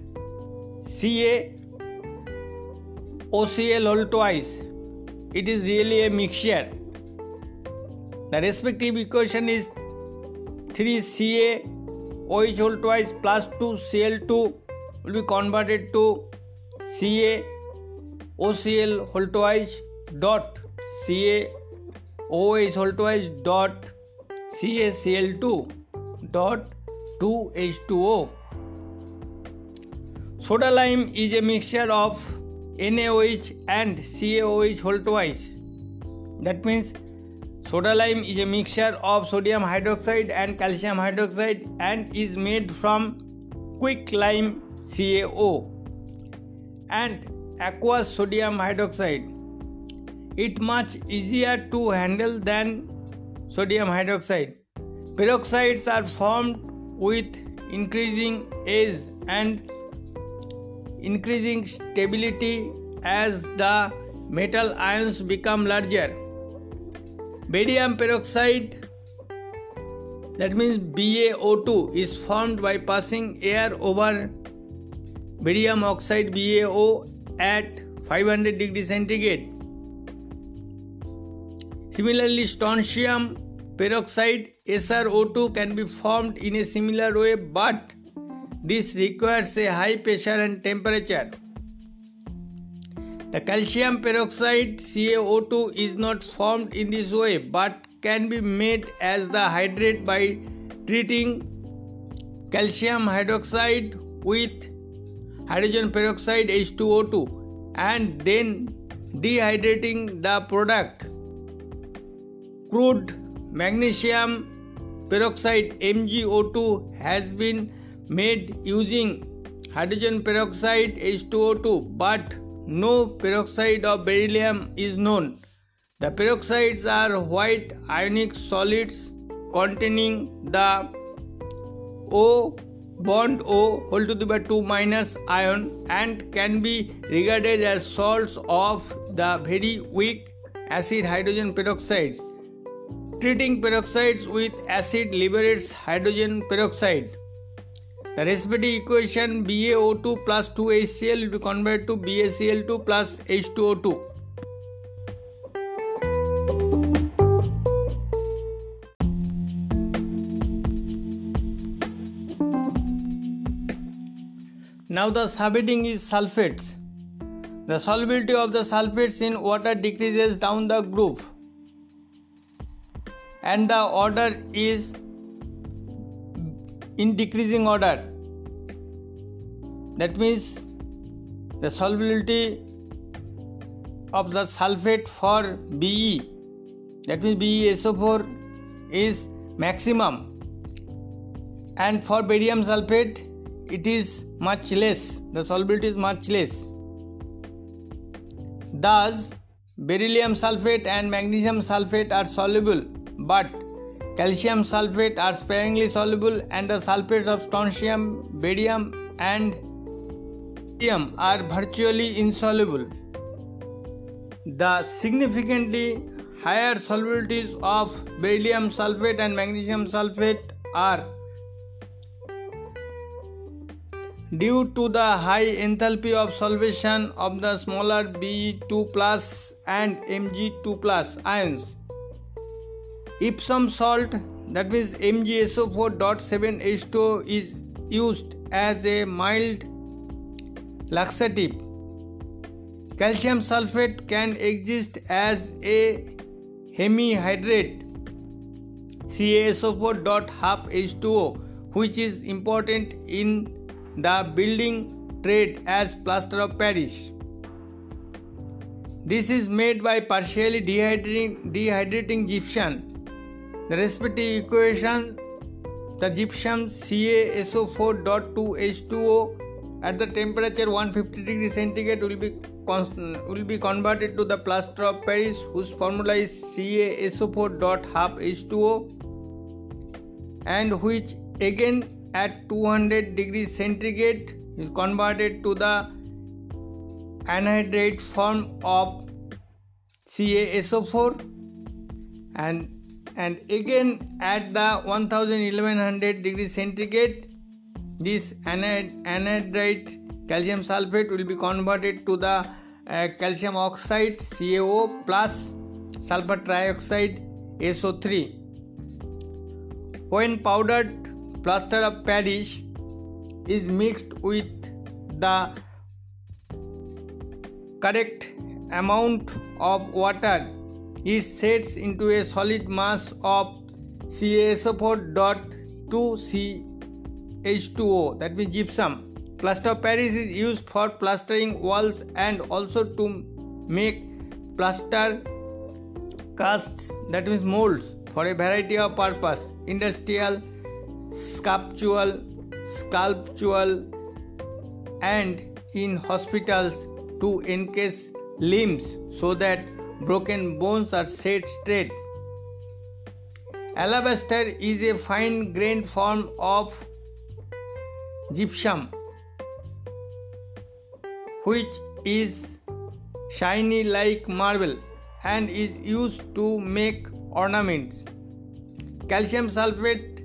CaOCl whole twice, it is really a mixture. The respective equation is 3CaOH whole twice plus 2Cl2 will be converted to CaOCl whole twice dot CaOH whole twice dot CaCl2 dot 2H2O. Soda lime is a mixture of NaOH and CaOH whole twice. That means soda lime is a mixture of sodium hydroxide and calcium hydroxide and is made from quick lime CaO and aqueous sodium hydroxide. It much easier to handle than sodium hydroxide. Peroxides are formed with increasing age and increasing stability as the metal ions become larger. Barium peroxide, that means BaO2, is formed by passing air over barium oxide BaO at 500 degrees centigrade. Similarly, strontium peroxide SrO2 can be formed in a similar way, but this requires a high pressure and temperature. The calcium peroxide CaO2 is not formed in this way, but can be made as the hydrate by treating calcium hydroxide with hydrogen peroxide H2O2 and then dehydrating the product. Crude magnesium peroxide MgO2 has been made using hydrogen peroxide H2O2, but no peroxide of beryllium is known. The peroxides are white ionic solids containing the O bond O whole to the power 2 minus ion and can be regarded as salts of the very weak acid hydrogen peroxides. Treating peroxides with acid liberates hydrogen peroxide. The respective equation BaO2 plus 2HCl will be converted to BaCl2 plus H2O2. Now the subheading is sulfates. The solubility of the sulfates in water decreases down the group, and the order is in decreasing order. That means the solubility of the sulfate for BE, that means BeSO4, is maximum, and for barium sulfate it is much less. The solubility is much less. Thus beryllium sulfate and magnesium sulfate are soluble, but calcium sulfate are sparingly soluble, and the sulfates of strontium, barium and lithium are virtually insoluble. The significantly higher solubilities of beryllium sulfate and magnesium sulfate are due to the high enthalpy of solvation of the smaller Be2+ and Mg2+ ions. Epsom salt, that means MgSO4.7H2O, is used as a mild laxative. Calcium sulfate can exist as a hemihydrate CaSO4.half H2O, which is important in the building trade as plaster of Paris. This is made by partially dehydrating gypsum. The respective equation, the gypsum CaSO4.2H2O at the temperature 150 degrees centigrade will be converted to the plaster of Paris, whose formula is CaSO4.half H2O, and which again at 200 degrees centigrade is converted to the anhydrate form of CaSO4, and again at the 1100 degrees centigrade, this anhydrite calcium sulfate will be converted to the calcium oxide CaO plus sulfur trioxide SO3. When powdered plaster of Paris is mixed with the correct amount of water, it sets into a solid mass of CaSO4.2H2O, that means gypsum. Plaster of Paris is used for plastering walls and also to make plaster casts, that means molds, for a variety of purpose: industrial, sculptural, and in hospitals to encase limbs so that broken bones are set straight. Alabaster is a fine-grained form of gypsum, which is shiny like marble and is used to make ornaments. Calcium sulfate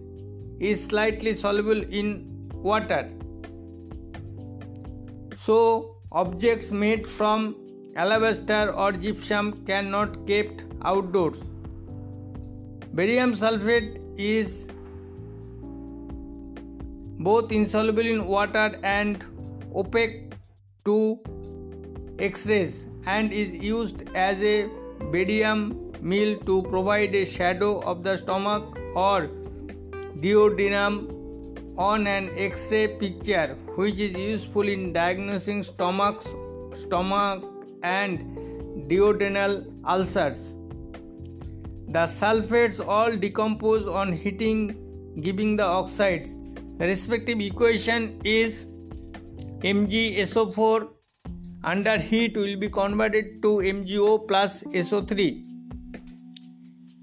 is slightly soluble in water, so objects made from alabaster or gypsum cannot be kept outdoors. Barium sulfate is both insoluble in water and opaque to X-rays, and is used as a barium meal to provide a shadow of the stomach or duodenum on an X-ray picture, which is useful in diagnosing stomach and duodenal ulcers. The sulfates all decompose on heating, giving the oxides. The respective equation is MgSO4 under heat will be converted to MgO plus SO3.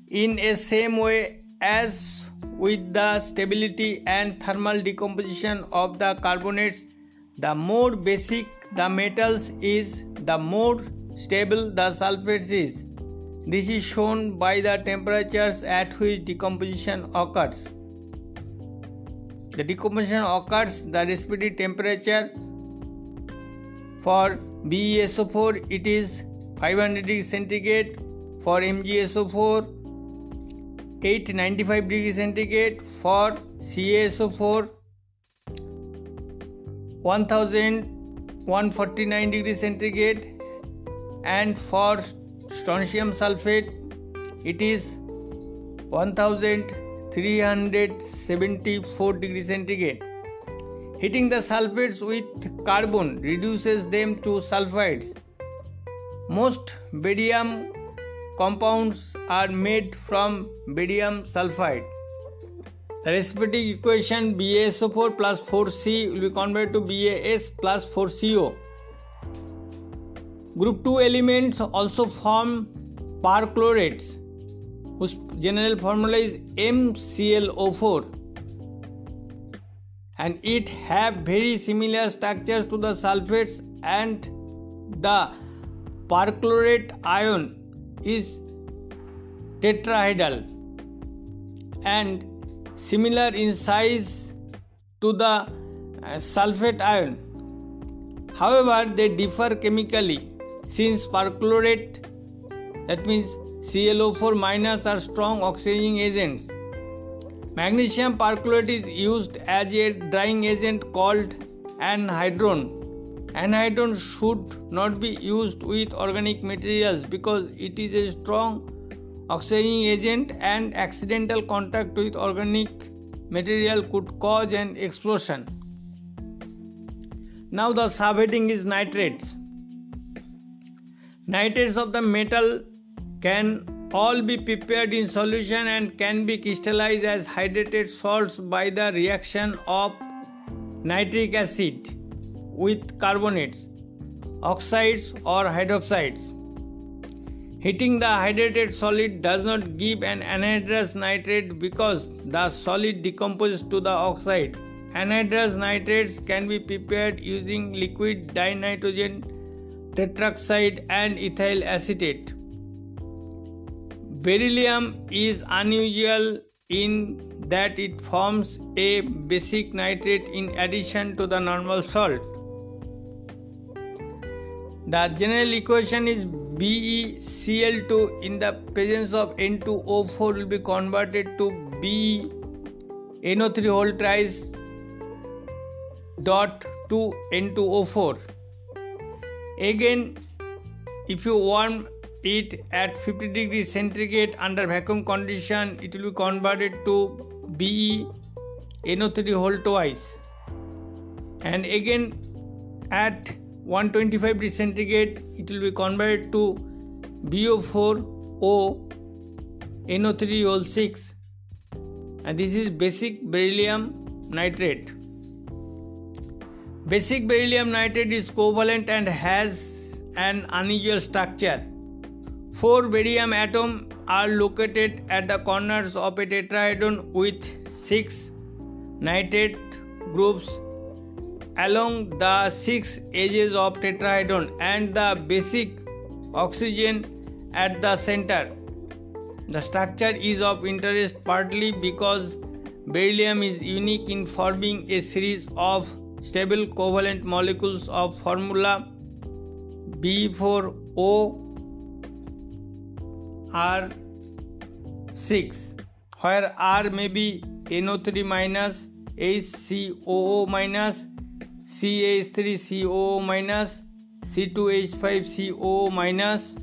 In a same way as with the stability and thermal decomposition of the carbonates, the more basic the metals is, the more stable the sulfates is. This is shown by the temperatures at which decomposition occurs. The decomposition occurs the respective temperature. For BeSO4 it is 500 degrees centigrade, for MgSO4 895 degrees centigrade, for CaSO4 1149 degrees centigrade, and for strontium sulfate it is 1374 degrees centigrade. Heating the sulfates with carbon reduces them to sulfides. Most barium compounds are made from barium sulfide. The respective equation BaSO4 plus 4C will be converted to BaS plus 4CO. Group 2 elements also form perchlorates, whose general formula is MClO4, and it have very similar structures to the sulfates, and the perchlorate ion is tetrahedral and similar in size to the sulfate ion. However, they differ chemically, since perchlorate, that means ClO4- are strong oxidizing agents. Magnesium perchlorate is used as a drying agent called anhydrone. Anhydrone should not be used with organic materials because it is a strong oxidizing agent and accidental contact with organic material could cause an explosion. Now the subheading is nitrates. Nitrates of the metal can all be prepared in solution and can be crystallized as hydrated salts by the reaction of nitric acid with carbonates, oxides or hydroxides. Heating the hydrated solid does not give an anhydrous nitrate because the solid decomposes to the oxide. Anhydrous nitrates can be prepared using liquid dinitrogen tetroxide and ethyl acetate. Beryllium is unusual in that it forms a basic nitrate in addition to the normal salt. The general equation is BeCl2 in the presence of N2O4 will be converted to BeNO3 whole thrice dot 2 N2O4. Again, if you warm it at 50 degrees centigrade under vacuum condition, it will be converted to BeNO3 whole twice, and again at 125 degrees centigrade it will be converted to BeO4ONO3 whole 6, and this is basic beryllium nitrate. Basic beryllium nitrate is covalent and has an unusual structure. 4 beryllium atoms are located at the corners of a tetrahedron with 6 nitrate groups along the 6 edges of tetrahedron and the basic oxygen at the center. The structure is of interest partly because beryllium is unique in forming a series of stable covalent molecules of formula Be4O R6, where R may be NO3 minus, HCOO minus, CH3COO minus, C2H5COO minus,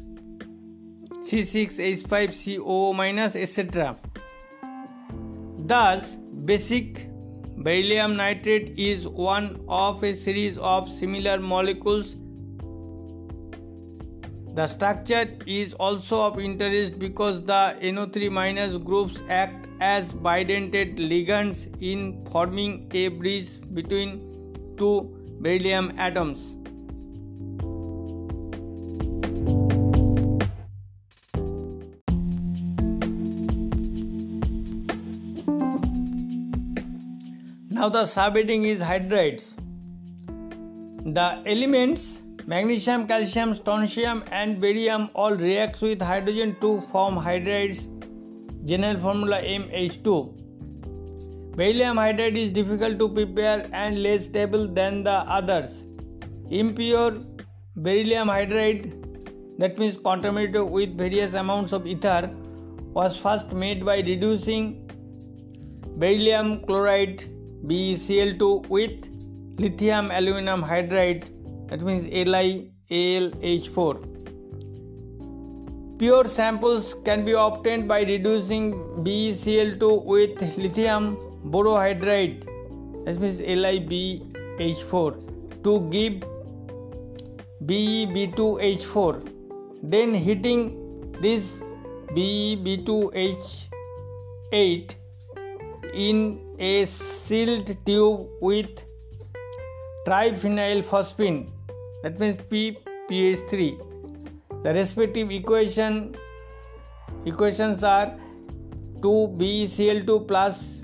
C6H5COO minus, etc. Thus, basic beryllium nitrate is one of a series of similar molecules. The structure is also of interest because the NO3- groups act as bidentate ligands in forming a bridge between two beryllium atoms. Now the subheading is hydrides. The elements magnesium, calcium, strontium and barium all react with hydrogen to form hydrides, general formula MH2. Beryllium hydride is difficult to prepare and less stable than the others. Impure beryllium hydride, that means contaminated with various amounts of ether, was first made by reducing beryllium chloride BeCl2 with lithium aluminum hydride, that means LiAlH4. Pure samples can be obtained by reducing BeCl2 with lithium borohydride, that means LiBH4, to give BeB2H4. Then heating this BeB2H8 in a sealed tube with triphenyl phosphine, that means PPH3. The respective equations are 2BeCl2 plus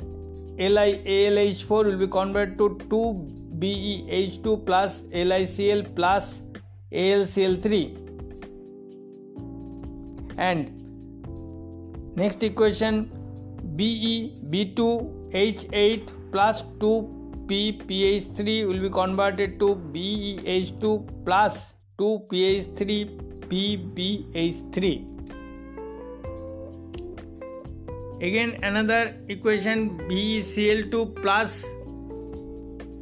LiAlH4 will be converted to 2BeH2 plus LiCl plus AlCl3. And next equation BeB2H8 plus 2PPH3 will be converted to BeH2 plus 2PH3 PBH3. Again another equation BeCl2 plus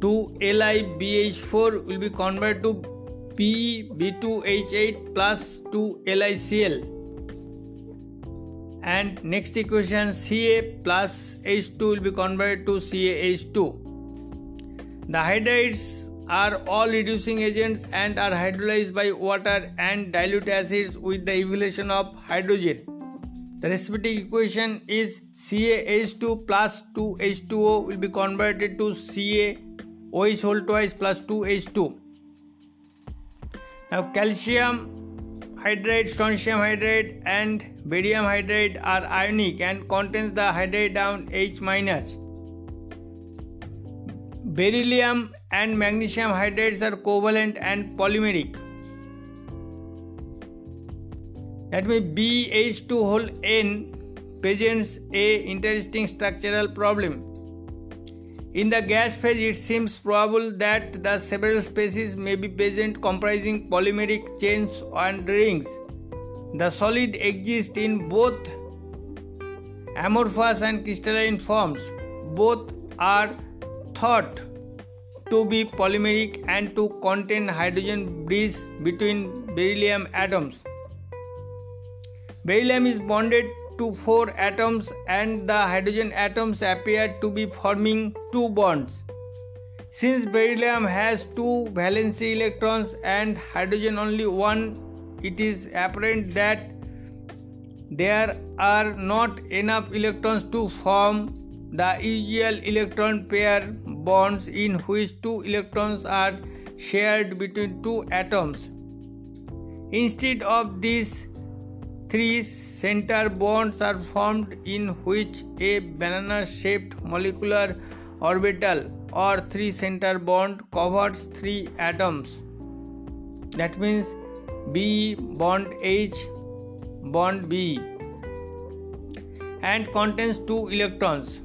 2LiBH4 will be converted to PB2H8 plus 2LiCl. and next equation Ca plus H2 will be converted to CaH2. The hydrides are all reducing agents and are hydrolyzed by water and dilute acids with the evolution of hydrogen. The respective equation is CaH2 plus 2H2O will be converted to CaOH whole twice plus 2H2. Now calcium hydride, strontium hydride and barium hydride are ionic and contains the hydride ion H-. Beryllium and magnesium hydrides are covalent and polymeric. That means BH2 whole N presents a interesting structural problem. In the gas phase, it seems probable that the several species may be present comprising polymeric chains and rings. The solid exists in both amorphous and crystalline forms. Both are thought to be polymeric and to contain hydrogen bridges between beryllium atoms. Beryllium is bonded to 4 atoms and the hydrogen atoms appear to be forming 2 bonds. Since beryllium has 2 valency electrons and hydrogen only 1, it is apparent that there are not enough electrons to form the usual electron pair bonds in which 2 electrons are shared between 2 atoms. Instead of this, 3 center bonds are formed in which a banana-shaped molecular orbital or 3 center bond covers 3 atoms. That means B bond H bond B and contains 2 electrons,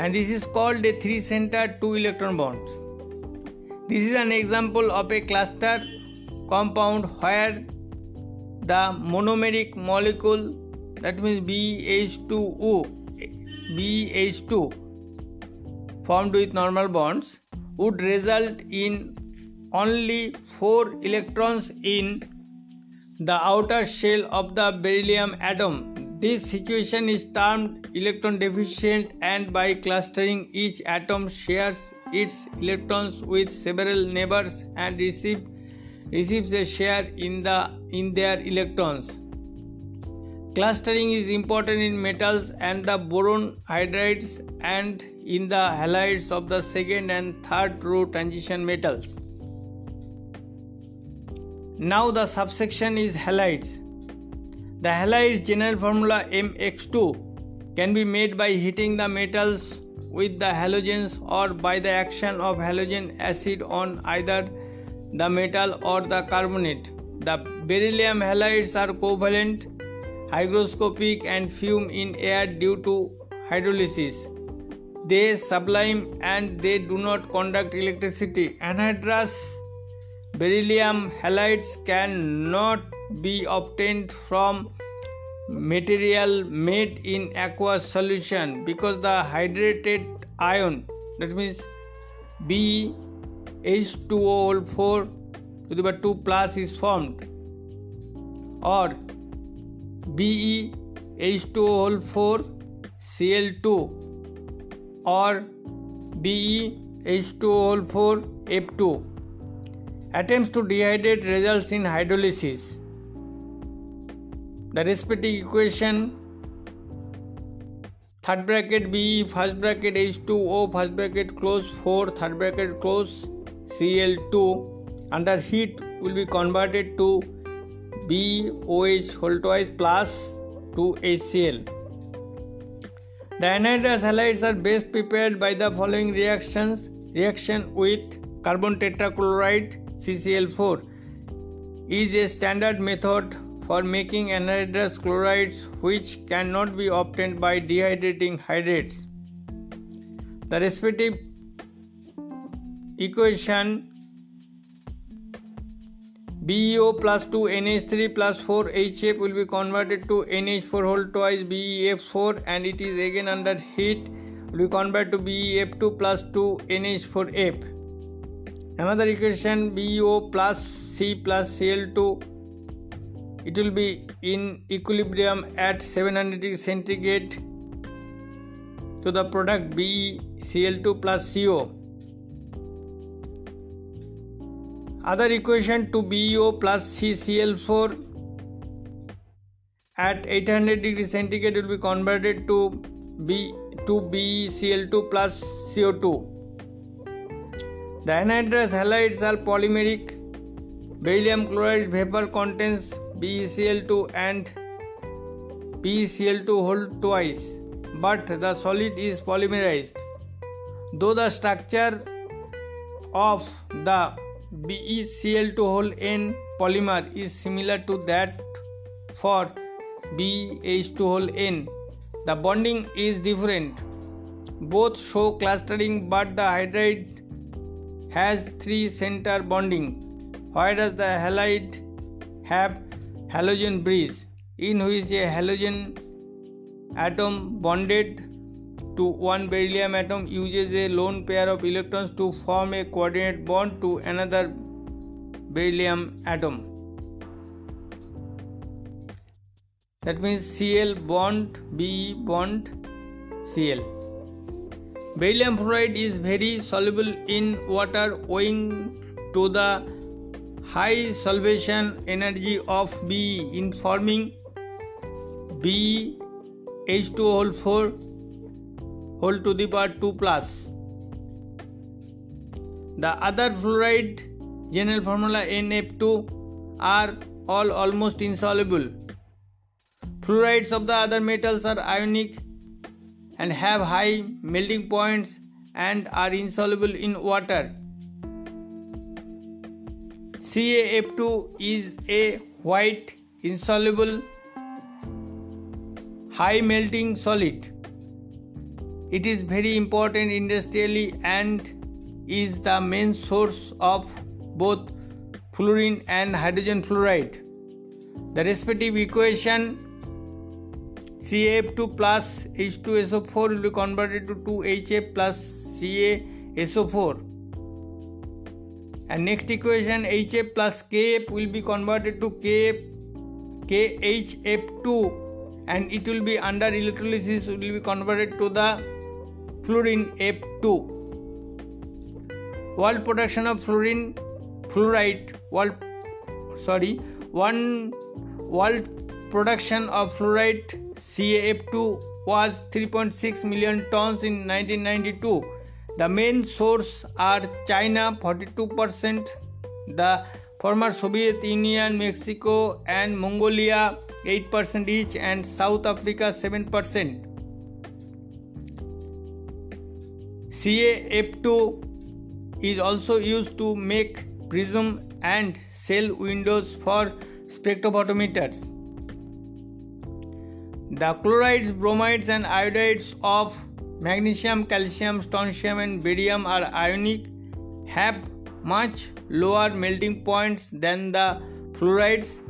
and this is called a 3 center 2 electron bond. This is an example of a cluster compound where the monomeric molecule, that means BH2 formed with normal bonds would result in only 4 electrons in the outer shell of the beryllium atom. This situation is termed electron deficient, and by clustering, each atom shares its electrons with several neighbors and receives a share in their electrons. Clustering is important in metals and the boron hydrides and in the halides of the second and third row transition metals. Now the subsection is halides. The halides general formula MX2 can be made by heating the metals with the halogens or by the action of halogen acid on either the metal or the carbonate. The beryllium halides are covalent, hygroscopic and fume in air due to hydrolysis. They sublime and they do not conduct electricity. Anhydrous beryllium halides cannot be obtained from material made in aqueous solution because the hydrated ion, that means B H2O 4 to the power 2 plus is formed, or BE H2O 4 Cl2 or BE H2O 4 F2. Attempts to dehydrate results in hydrolysis. The respective equation third bracket BE first bracket H2O first bracket close 4 third bracket close Cl2 under heat will be converted to BOH whole twice plus 2HCl. The anhydrous halides are best prepared by the following reactions. Reaction with carbon tetrachloride CCl4 is a standard method for making anhydrous chlorides which cannot be obtained by dehydrating hydrates. The respective equation BeO plus 2 NH3 plus 4 HF will be converted to NH4 whole twice BeF4, and it is again under heat will be converted to BeF2 plus 2 NH4F. Another equation BeO plus C plus Cl2 It will be in equilibrium at 700 degrees centigrade. So the product BCl2 plus CO. Other equation to BO plus CCl4 at 800 degrees centigrade will be converted to BCl2 plus CO2. The anhydrous halides are polymeric. Beryllium chloride vapor contains BCl2 and BCl2 whole twice, but the solid is polymerized. Though the structure of the BCl2 whole N polymer is similar to that for BH2 whole N, the bonding is different. Both show clustering, but the hydride has three center bonding. Why does the halide have halogen bridge, in which a halogen atom bonded to one beryllium atom uses a lone pair of electrons to form a coordinate bond to another beryllium atom? That means Cl bond Be bond Cl. Beryllium fluoride is very soluble in water owing to the high solvation energy of Be in forming BH2 whole 4 whole to the power 2 plus. The other fluoride, general formula NF2, are all almost insoluble. Fluorides of the other metals are ionic and have high melting points and are insoluble in water. CaF2 is a white insoluble high melting solid. It is very important industrially and is the main source of both fluorine and hydrogen fluoride. The respective equation CaF2 plus H2SO4 will be converted to 2HF plus CaSO4. And next equation HF plus KF will be converted to KHF2 and it will be under electrolysis will be converted to the fluorine F2. World production of fluorine fluoride Production of fluoride CaF2 was 3.6 million tons in 1992. The main sources are China 42%, the former Soviet Union, Mexico and Mongolia 8% each, and South Africa 7%. CaF2 is also used to make prism and cell windows for spectrophotometers. The chlorides, bromides and iodides of magnesium, calcium, strontium and barium are ionic, have much lower melting points than the fluorides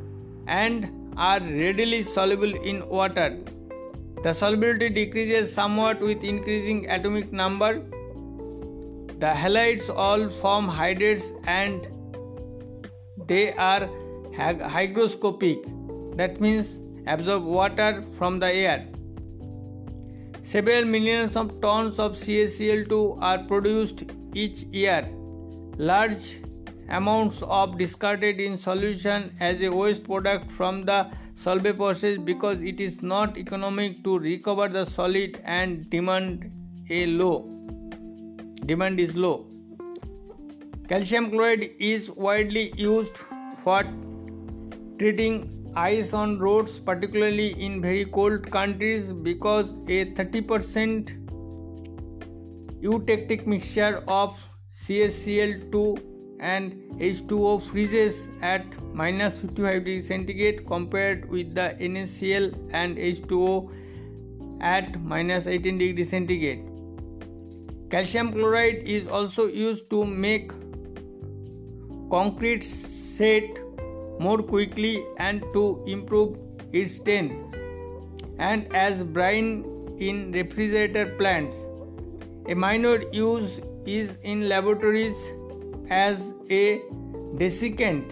and are readily soluble in water. The solubility decreases somewhat with increasing atomic number. The halides all form hydrates and they are hygroscopic, that means absorb water from the air. Several millions of tons of CaCl2 are produced each year. Large amounts of discarded in solution as a waste product from the solvay process because it is not economic to recover the solid and demand is low. Calcium chloride is widely used for treating ice on roads, particularly in very cold countries, because a 30% eutectic mixture of CaCl2 and H2O freezes at minus 55 degrees centigrade compared with the NaCl and H2O at minus 18 degrees centigrade. Calcium chloride is also used to make concrete set more quickly and to improve its strength, and as brine in refrigerator plants. A minor use is in laboratories as a desiccant,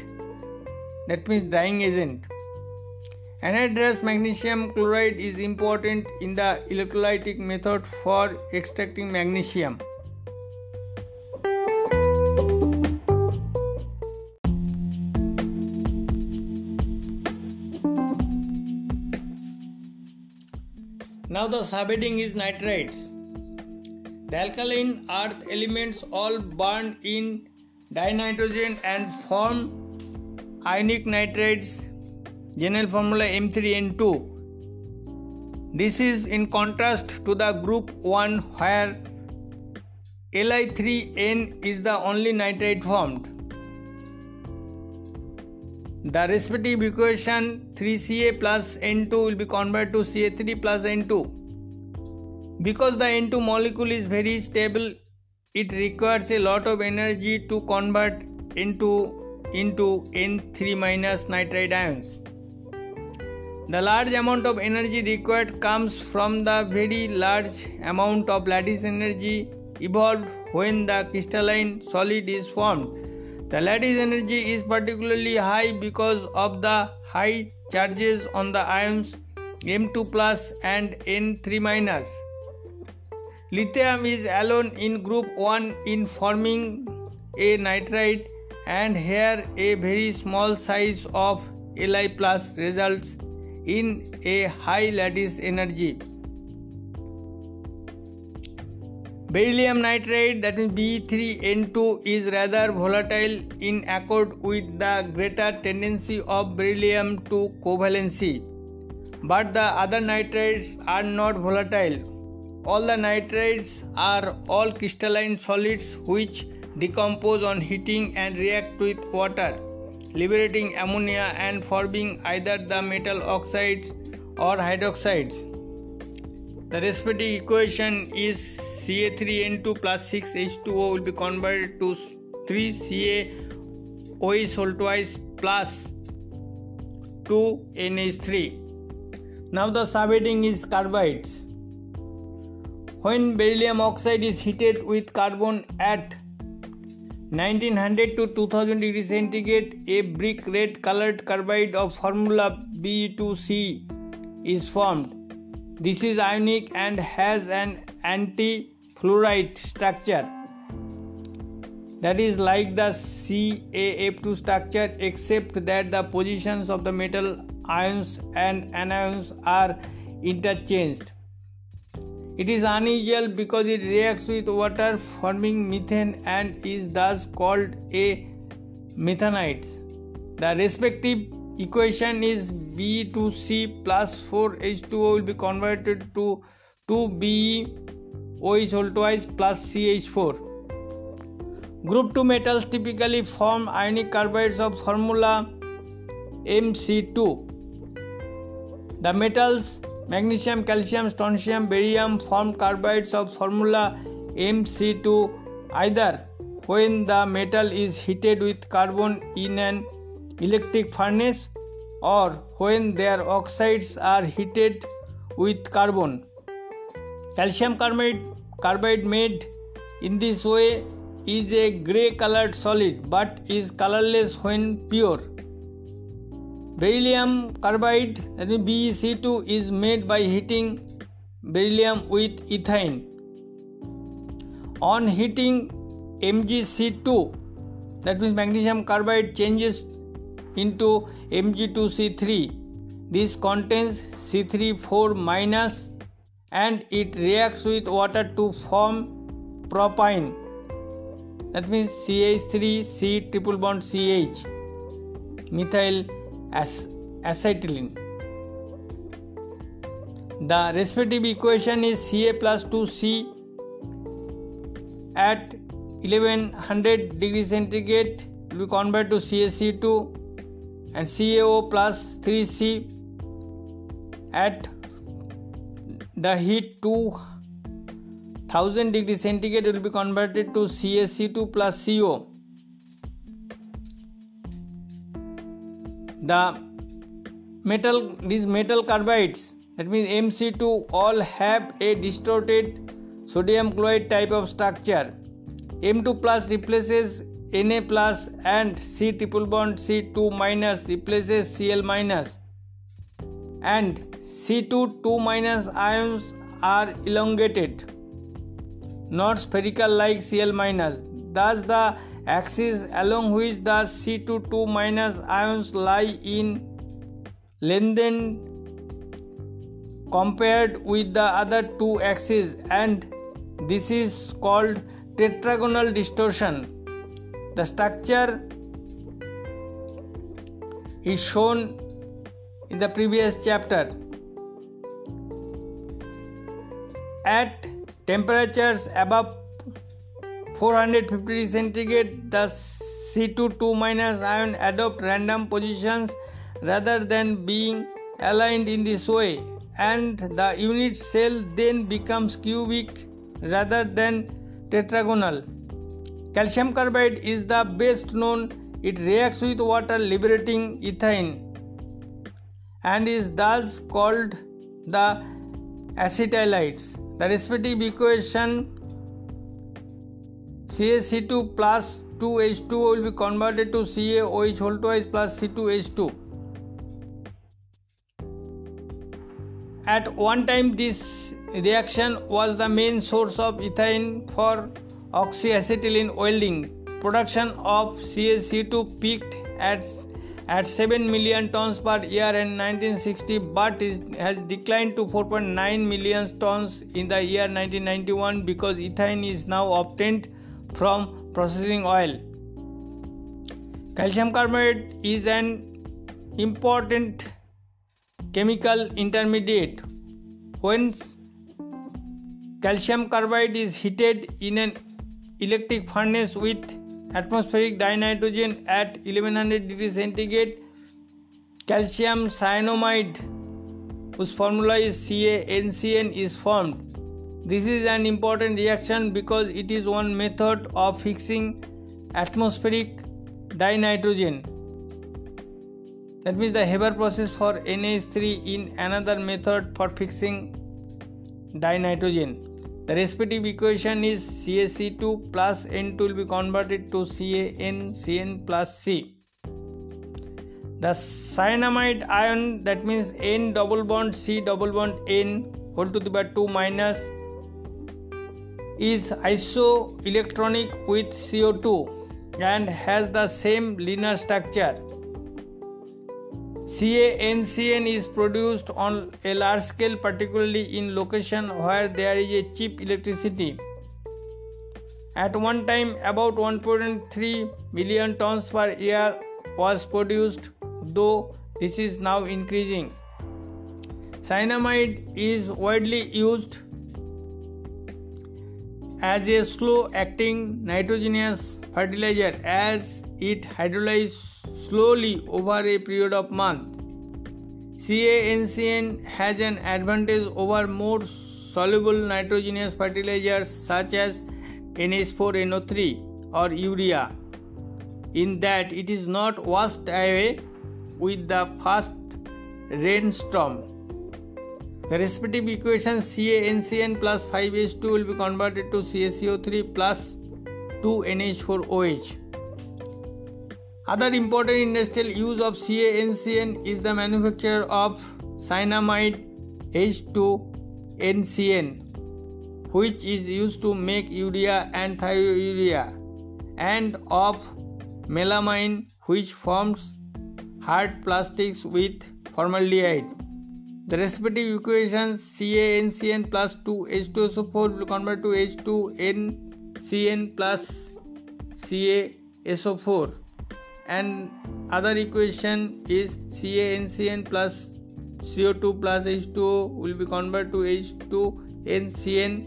that means drying agent. Anhydrous magnesium chloride is important in the electrolytic method for extracting magnesium. Now the subheading is nitrates. The alkaline earth elements all burn in dinitrogen and form ionic nitrates. General formula M3N2. This is in contrast to the group 1 where Li3N is the only nitrate formed. The respective equation 3Ca plus N2 will be converted to Ca3 plus N2. Because the N2 molecule is very stable, it requires a lot of energy to convert N2 into N3 minus nitride ions. The large amount of energy required comes from the very large amount of lattice energy evolved when the crystalline solid is formed. The lattice energy is particularly high because of the high charges on the ions M2 plus and N3 minus. Lithium is alone in group 1 in forming a nitride, and here a very small size of Li plus results in a high lattice energy. Beryllium nitride, that means Be3N2, is rather volatile in accord with the greater tendency of beryllium to covalency. But the other nitrates are not volatile. All the nitrates are all crystalline solids which decompose on heating and react with water, liberating ammonia and forming either the metal oxides or hydroxides. The respective equation is Ca3N2 plus 6H2O will be converted to 3CaOH whole twice plus 2NH3. Now the subheading is carbides. When beryllium oxide is heated with carbon at 1900 to 2000 degrees centigrade, a brick red colored carbide of formula Be2C is formed. This is ionic and has an anti-fluorite structure, that is like the CaF2 structure, except that the positions of the metal ions and anions are interchanged. It is unusual because it reacts with water forming methane and is thus called a methanite. The respective equation is Be2C plus 4H2O will be converted to 2BeOH whole twice plus CH4. Group 2 metals typically form ionic carbides of formula Mc2. The metals magnesium, calcium, strontium, barium form carbides of formula Mc2 either when the metal is heated with carbon in an electric furnace or when their oxides are heated with carbon. Calcium carbide made in this way is a grey colored solid but is colorless when pure. Beryllium carbide, that is BeC2, is made by heating beryllium with ethane. On heating, MgC2, that means magnesium carbide, changes into Mg2C3. This contains C3,4- and it reacts with water to form propyne, that means CH3C triple bond CH methyl acetylene. The respective equation is Ca plus 2C at 1100 degrees centigrade will be converted to CaC2, and CaO plus 3C at the heat 2000 degrees centigrade will be converted to CaC2 plus CO. These metal carbides, that means Mc2, all have a distorted sodium chloride type of structure. M2 plus replaces Na plus and C triple bond C2 minus replaces Cl minus. and C2 2- ions are elongated, not spherical like Cl-. Thus the axis along which the C2 2- ions lie in lengthened compared with the other two axes, and this is called tetragonal distortion. The structure is shown in the previous chapter. At temperatures above 450 degrees centigrade, the C2 2- ion adopt random positions rather than being aligned in this way, and the unit cell then becomes cubic rather than tetragonal. Calcium carbide is the best known. It reacts with water liberating ethane and is thus called the acetylides. The respective equation CaC2 plus 2H2O will be converted to CaOH whole twice plus C2H2. At one time, this reaction was the main source of ethane for oxyacetylene welding. Production of CaC2 peaked at 7 million tons per year in 1960, but has declined to 4.9 million tons in the year 1991 because ethane is now obtained from processing oil. Calcium carbide is an important chemical intermediate. When calcium carbide is heated in an electric furnace with atmospheric dinitrogen at 1100 degrees centigrade, calcium cyanamide, whose formula is CaNCN, is formed. This is an important reaction because it is one method of fixing atmospheric dinitrogen. That means the Haber process for NH3 in another method for fixing dinitrogen. The respective equation is CaC2 plus N2 will be converted to CaNCN plus C. The cyanamide ion, that means N double bond C double bond N whole to the power 2-, is isoelectronic with CO2 and has the same linear structure. CaNCN is produced on a large scale, particularly in locations where there is a cheap electricity. At one time, about 1.3 million tons per year was produced, though this is now increasing. Cyanamide is widely used as a slow-acting nitrogenous fertilizer as it hydrolyzes slowly over a period of months. CaNCN has an advantage over more soluble nitrogenous fertilizers such as NH4NO3 or urea in that it is not washed away with the first rainstorm. The respective equation CaNCN plus 5H2 will be converted to CaCO3 plus 2NH4OH. Other important industrial use of CaNCN is the manufacture of cyanamide H2NCN, which is used to make urea and thiourea, and of melamine, which forms hard plastics with formaldehyde. The respective equations CaNCN plus 2H2SO4 will convert to H2NCN plus CaSO4. And other equation is CaNCN plus CO2 plus H2O will be converted to H2NCN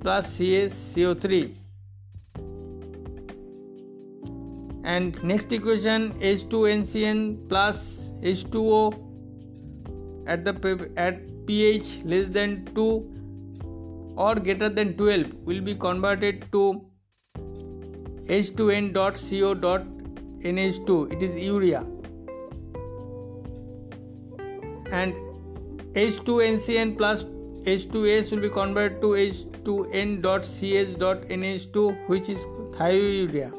plus CaCO3. And next equation H2NCN plus H2O at pH less than 2 or greater than 12 will be converted to H2N.CO. NH2, it is urea, and H2NCN plus H2S will be converted to H2N.CH.NH2, which is thiourea.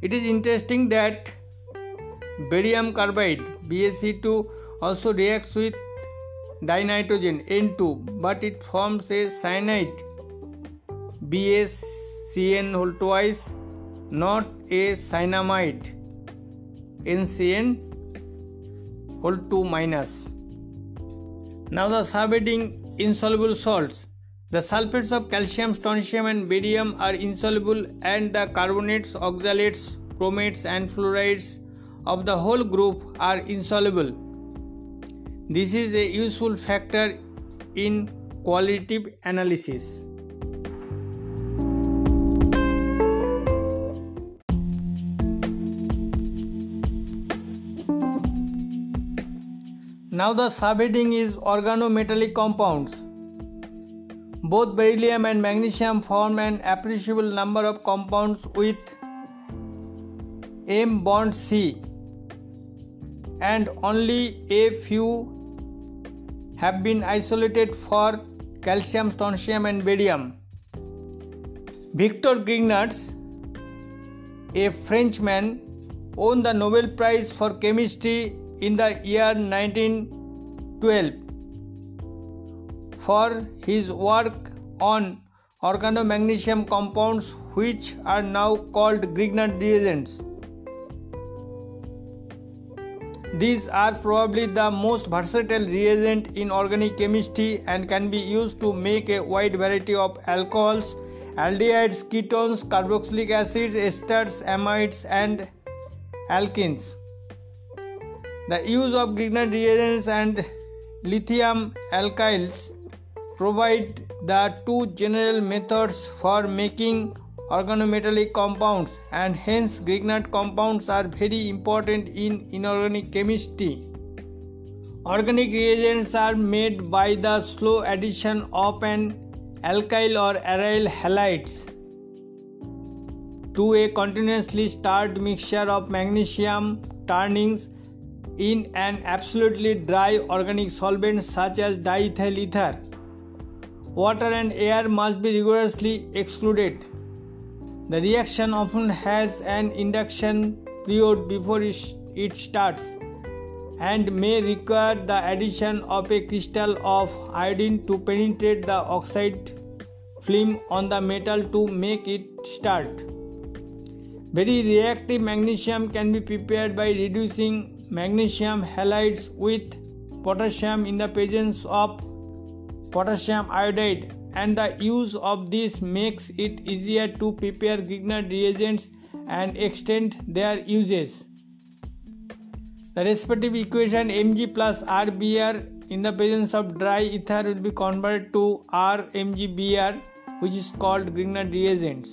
It is interesting that Barium carbide BaC2 also reacts with dinitrogen N2, but it forms a cyanide BaCN2, not a cyanamide NCN2-. Now the subheading insoluble salts. The sulfates of calcium, strontium and barium are insoluble, and the carbonates, oxalates, bromates and fluorides of the whole group are insoluble. This is a useful factor in qualitative analysis. Now the subheading is organometallic compounds. Both beryllium and magnesium form an appreciable number of compounds with M bond C, and only a few have been isolated for calcium, strontium and barium. Victor Grignard, a Frenchman, won the Nobel Prize for Chemistry in the year 1912 for his work on organomagnesium compounds, which are now called Grignard reagents. These are probably the most versatile reagent in organic chemistry and can be used to make a wide variety of alcohols, aldehydes, ketones, carboxylic acids, esters, amides and alkenes. The use of Grignard reagents and lithium alkyls provide the two general methods for making organometallic compounds, and hence Grignard compounds are very important in inorganic chemistry. Organic reagents are made by the slow addition of an alkyl or aryl halides to a continuously stirred mixture of magnesium turnings in an absolutely dry organic solvent such as diethyl ether. Water and air must be rigorously excluded. The reaction often has an induction period before it starts, and may require the addition of a crystal of iodine to penetrate the oxide film on the metal to make it start. Very reactive magnesium can be prepared by reducing magnesium halides with potassium in the presence of potassium iodide, and the use of this makes it easier to prepare Grignard reagents and extend their uses. The respective equation Mg plus RBr in the presence of dry ether will be converted to RMgBr, which is called Grignard reagents,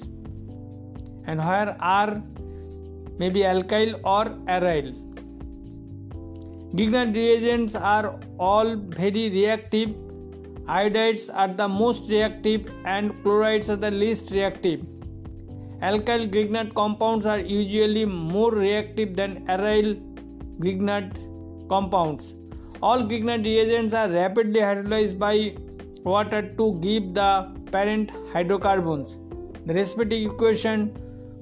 and where R may be alkyl or aryl. Grignard reagents are all very reactive. Iodides are the most reactive and chlorides are the least reactive. Alkyl Grignard compounds are usually more reactive than aryl Grignard compounds. All Grignard reagents are rapidly hydrolyzed by water to give the parent hydrocarbons. The respective equation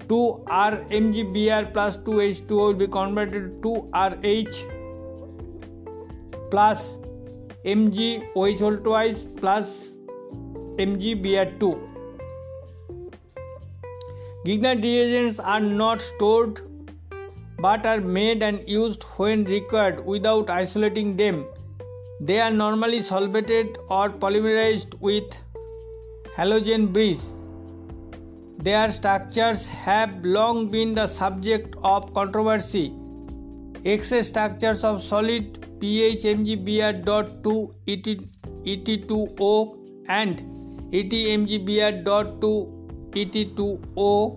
2RMgBr plus 2H2O will be converted to RH plus MgOH2 plus MgBr2. Grignard reagents are not stored but are made and used when required without isolating them. They are normally solvated or polymerized with halogen bridge. Their structures have long been the subject of controversy. Excess structures of solid PHMgBr.2, ET2O and ETMgBr.2, ET2O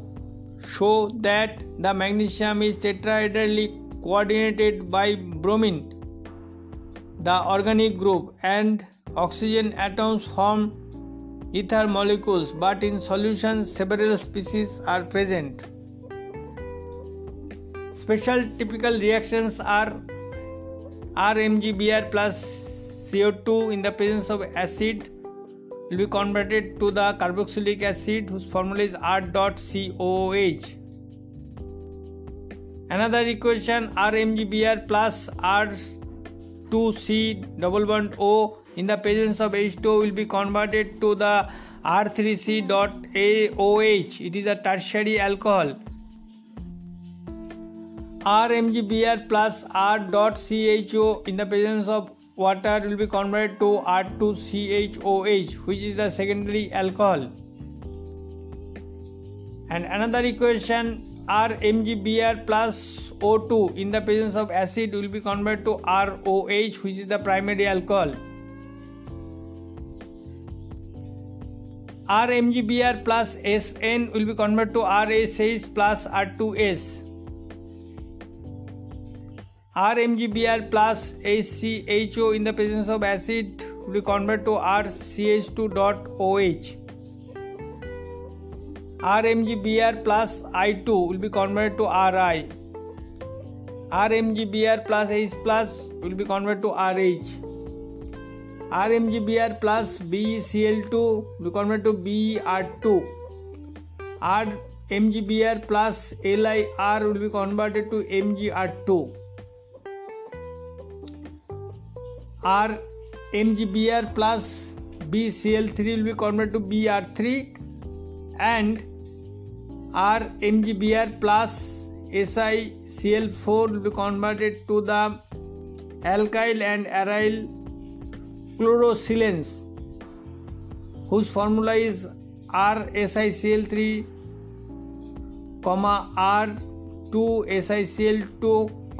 show that the magnesium is tetrahedrally coordinated by bromine, the organic group, and oxygen atoms form ether molecules, but in solution several species are present. Special typical reactions are RMgBr plus CO2 in the presence of acid will be converted to the carboxylic acid, whose formula is R.COOH. Another equation RMGBr plus R2C double bond O in the presence of H2O will be converted to the R3C.AOH. It is a tertiary alcohol. RMGBr plus R.CHO in the presence of water will be converted to R2CHOH, which is the secondary alcohol. And another equation RMGBr plus O2 in the presence of acid will be converted to ROH, which is the primary alcohol. RMGBr plus SN will be converted to RSH plus R2S. RMGBr plus HCHO in the presence of acid will be converted to RCH2.OH. RMGBr plus I2 will be converted to RI. RMGBr plus H plus will be converted to RH. RMGBr plus BCl2 will be converted to BR2. RMGBr plus LIR will be converted to MgR2. RMGBr plus BCl3 will be converted to BR3. And RMGBr plus SiCl4 will be converted to the alkyl and aryl chlorosilane, whose formula is RSiCl3, R2SiCl2,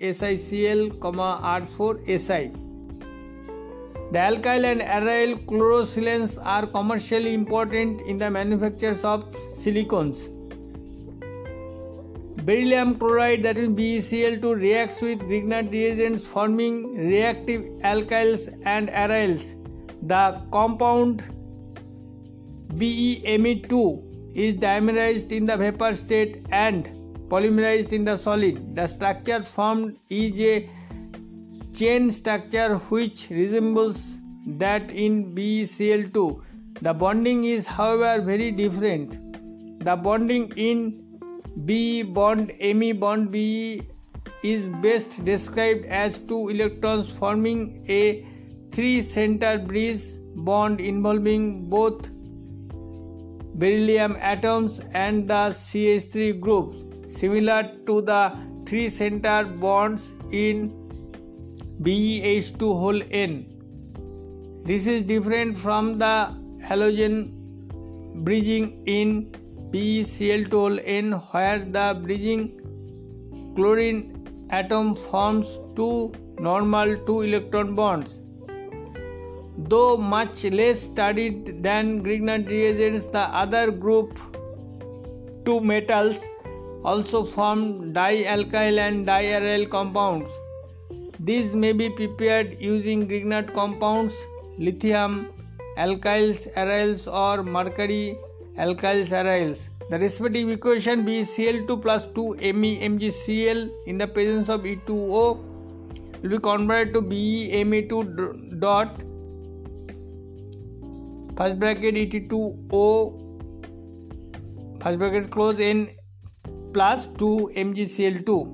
R3SiCl, R4Si. The alkyl and aryl chlorosilanes are commercially important in the manufactures of silicones. Beryllium chloride, that is BeCl2, reacts with Grignard reagents forming reactive alkyls and aryls. The compound BeMe2 is dimerized in the vapor state and polymerized in the solid. The structure formed is a chain structure which resembles that in BeCl2. The bonding is, however, very different. The bonding in Be bond Me bond Be is best described as two electrons forming a three-center bridge bond involving both beryllium atoms and the CH3 groups, similar to the three-center bonds in BeH2n. This is different from the halogen bridging in BeCl2n, where the bridging chlorine atom forms two normal two-electron bonds. Though much less studied than Grignard reagents, the other group, two metals, also form dialkyl and diaryl compounds. These may be prepared using Grignard compounds, lithium alkyls, aryls, or mercury alkyls, aryls. The respective equation BeCl2 plus 2MeMgCl in the presence of E2O will be converted to BeMe2 dot first bracket Et2O first bracket close n plus 2MgCl2.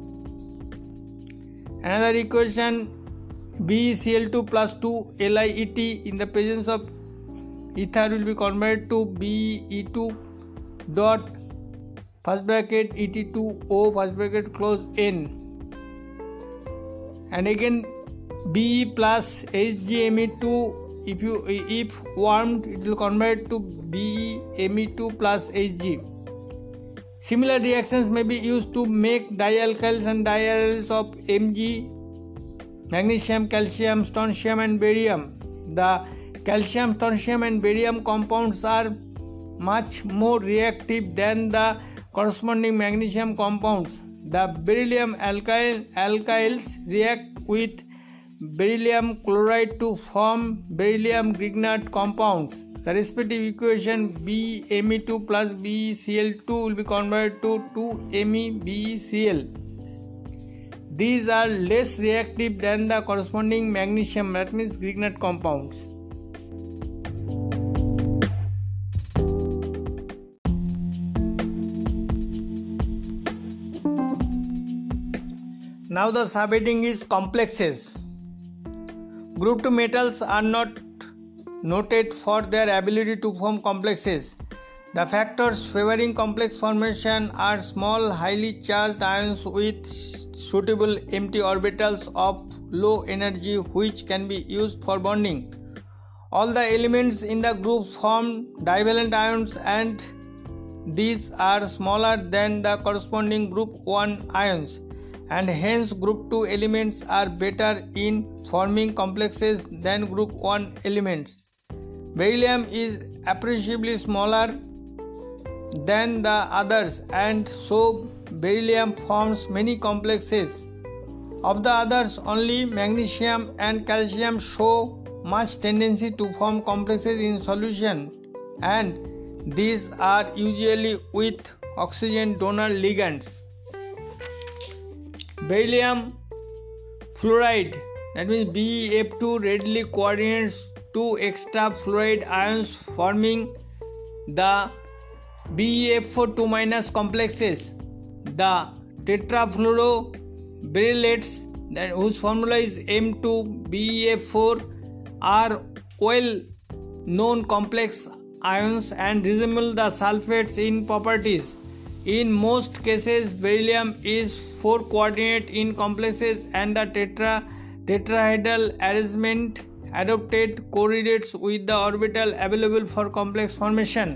Another equation BeCl2 plus 2 LiEt in the presence of ether will be converted to BE2 dot first bracket Et2O first bracket close n. And again Be plus HgMe2 if warmed it will convert to BeMe2 plus Hg. Similar reactions may be used to make dialkyls and diaryls of Mg, magnesium, calcium, strontium, and barium. The calcium, strontium, and barium compounds are much more reactive than the corresponding magnesium compounds. The beryllium alkyls react with beryllium chloride to form beryllium Grignard compounds. The respective equation BMe2 plus BeCl2 will be converted to 2MeBeCl. These are less reactive than the corresponding magnesium, that means Grignard compounds. Now the subheading is complexes. Grouped metals are not noted for their ability to form complexes. The factors favoring complex formation are small, highly charged ions with suitable empty orbitals of low energy which can be used for bonding. All the elements in the group form divalent ions, and these are smaller than the corresponding group 1 ions, and hence group 2 elements are better in forming complexes than group 1 elements. Beryllium is appreciably smaller than the others, and so beryllium forms many complexes. Of the others, only magnesium and calcium show much tendency to form complexes in solution, and these are usually with oxygen donor ligands. Beryllium fluoride, that means BeF2, readily coordinates two extra fluoride ions forming the BeF2- complexes. The tetrafluoroberylates, that whose formula is M2BeF4, are well known complex ions and resemble the sulfates in properties. In most cases, beryllium is 4-coordinate in complexes, and the tetrahedral arrangement adopted correlates with the orbital available for complex formation.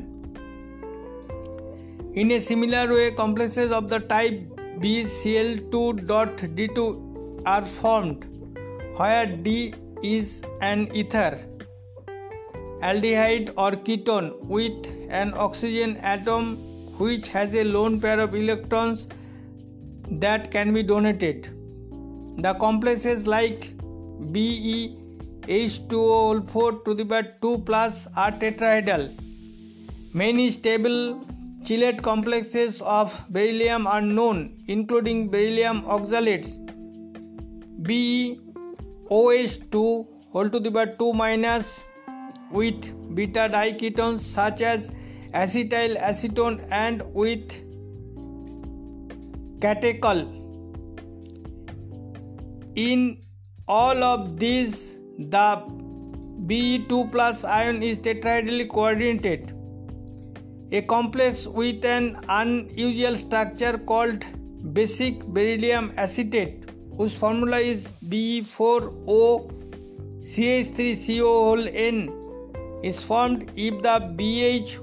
In a similar way, complexes of the type BCl2.D2 are formed, where D is an ether, aldehyde or ketone, with an oxygen atom which has a lone pair of electrons that can be donated. The complexes like BeH2O4⁴ are tetrahedral. Many stable chelate complexes of beryllium are known, including beryllium oxalates, BeOH2⁂ with beta diketones such as acetyl acetone, and with catechol. In all of these, the Be2+ ion is tetrahedrally coordinated. A complex with an unusual structure called basic beryllium acetate, whose formula is Be4OCH3CON, is formed if the BeOH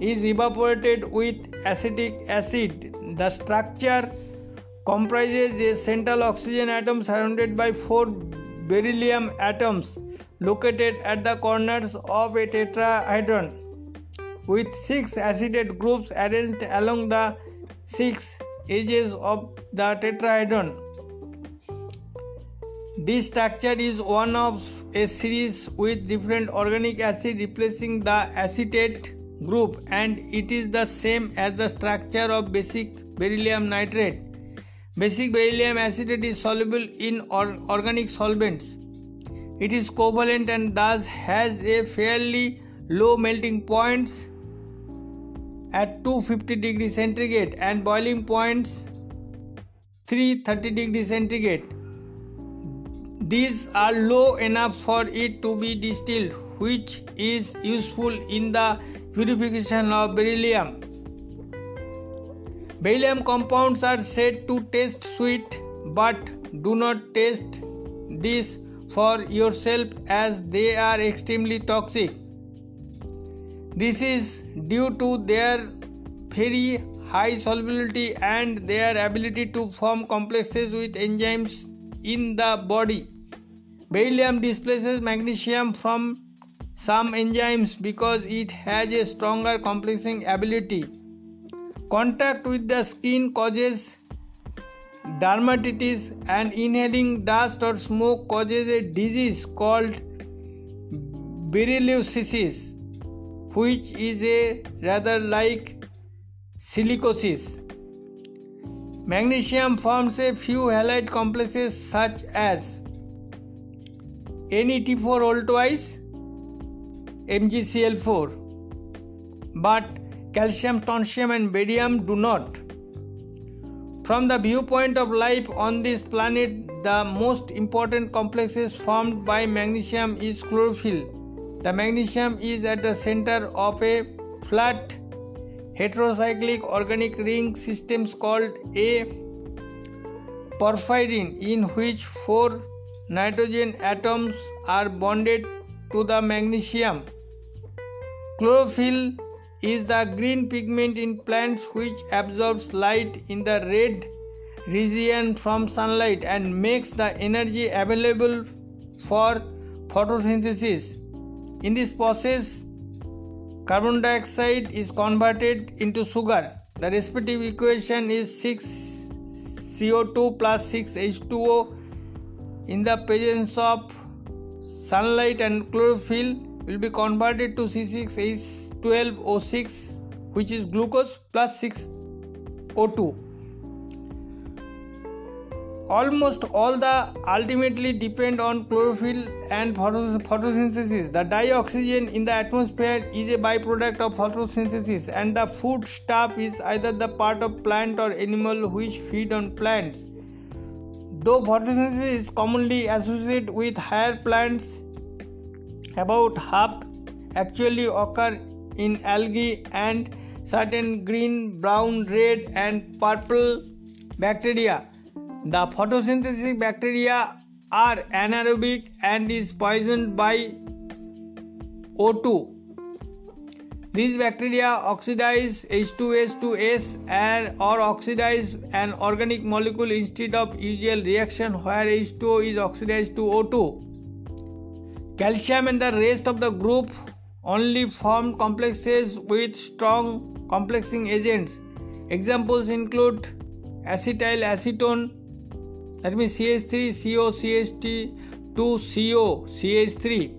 is evaporated with acetic acid. The structure comprises a central oxygen atom surrounded by 4 beryllium atoms located at the corners of a tetrahedron, with 6 acetate groups arranged along the 6 edges of the tetrahedron. This structure is one of a series with different organic acid replacing the acetate group, and it is the same as the structure of basic beryllium nitrate. Basic beryllium acetate is soluble in organic solvents. It is covalent and thus has a fairly low melting points at 250 degrees centigrade and boiling points 330 degrees centigrade. These are low enough for it to be distilled, which is useful in the purification of beryllium. Beryllium compounds are said to taste sweet, but do not taste this for yourself, as they are extremely toxic. This is due to their very high solubility and their ability to form complexes with enzymes in the body. Beryllium displaces magnesium from some enzymes because it has a stronger complexing ability. Contact with the skin causes dermatitis, and inhaling dust or smoke causes a disease called berylliosis, which is a rather like silicosis. Magnesium forms a few halide complexes such as Ne2Fe, MgCl4, but calcium, strontium and barium do not. From the viewpoint of life on this planet, the most important complexes formed by magnesium is chlorophyll. The magnesium is at the center of a flat heterocyclic organic ring system called a porphyrin, in which four nitrogen atoms are bonded to the magnesium. Chlorophyll is the green pigment in plants which absorbs light in the red region from sunlight and makes the energy available for photosynthesis. In this process, carbon dioxide is converted into sugar. The respective equation is 6 CO2 plus 6 H2O in the presence of sunlight, and chlorophyll will be converted to C6H12O6, which is glucose, plus 6O2. Almost all the ultimately depend on chlorophyll and photosynthesis. The dioxygen in the atmosphere is a byproduct of photosynthesis, and the foodstuff is either the part of plant or animal which feed on plants. Though photosynthesis is commonly associated with higher plants, about half actually occur in algae and certain green, brown, red, and purple bacteria. The photosynthetic bacteria are anaerobic and is poisoned by O2. These bacteria oxidize H2S to S or oxidize an organic molecule instead of usual reaction where H2O is oxidized to O2. Calcium and the rest of the group only form complexes with strong complexing agents. Examples include acetyl acetone, that means CH3CO, CH2CO, CH3,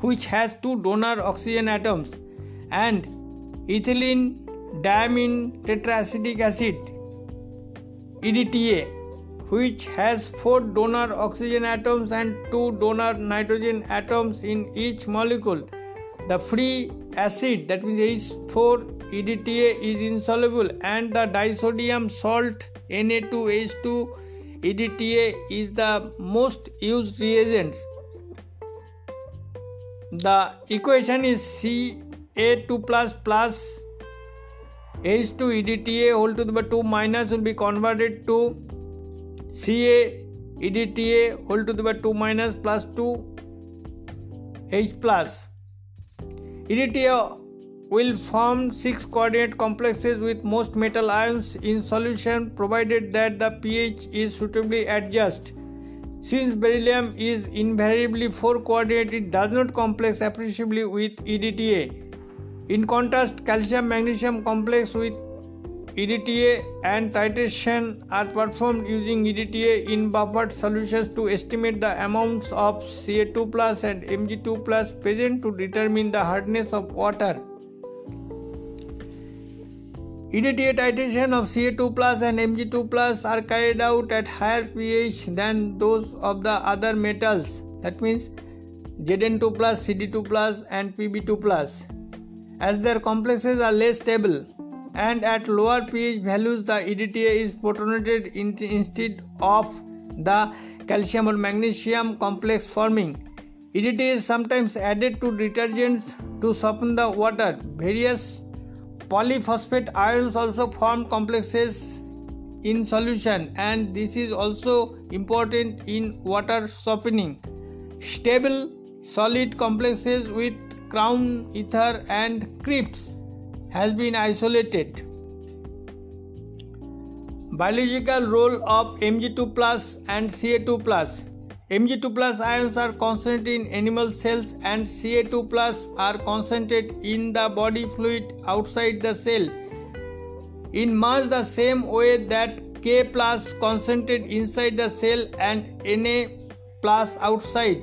which has two donor oxygen atoms, and ethylene diamine tetraacetic acid, EDTA, which has four donor oxygen atoms and two donor nitrogen atoms in each molecule. The free acid, that means H4EDTA, is insoluble, and the disodium salt Na2H2EDTA is the most used reagent. The equation is Ca2 plus H2EDTA whole to the power 2 minus will be converted to CaEDTA whole to the power 2 minus plus 2 H plus. EDTA will form 6 coordinate complexes with most metal ions in solution, provided that the pH is suitably adjusted. Since beryllium is invariably 4-coordinate, it does not complex appreciably with EDTA. In contrast, calcium-magnesium complex with EDTA and titration are performed using EDTA in buffered solutions to estimate the amounts of Ca2+ and Mg2+ present to determine the hardness of water. EDTA titration of Ca2+ and Mg2+ are carried out at higher pH than those of the other metals, that means Zn2+, Cd2+, and Pb2+, as their complexes are less stable, and at lower pH values the EDTA is protonated instead of the calcium or magnesium complex forming. EDTA is sometimes added to detergents to soften the water. Various polyphosphate ions also form complexes in solution, and this is also important in water softening. Stable solid complexes with crown ether and crypts has been isolated. Biological role of Mg2+ and Ca2+. Mg2+ ions are concentrated in animal cells, and Ca2+ are concentrated in the body fluid outside the cell, in much the same way that K+ concentrated inside the cell and Na+ outside.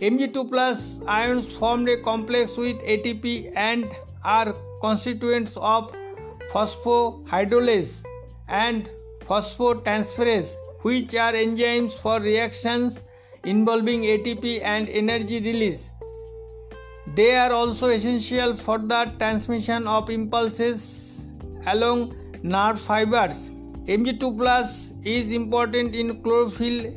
Mg2+ ions formed a complex with ATP and are constituents of phosphohydrolase and phosphotransferase, which are enzymes for reactions involving ATP and energy release. They are also essential for the transmission of impulses along nerve fibers. Mg2+ is important in chlorophyll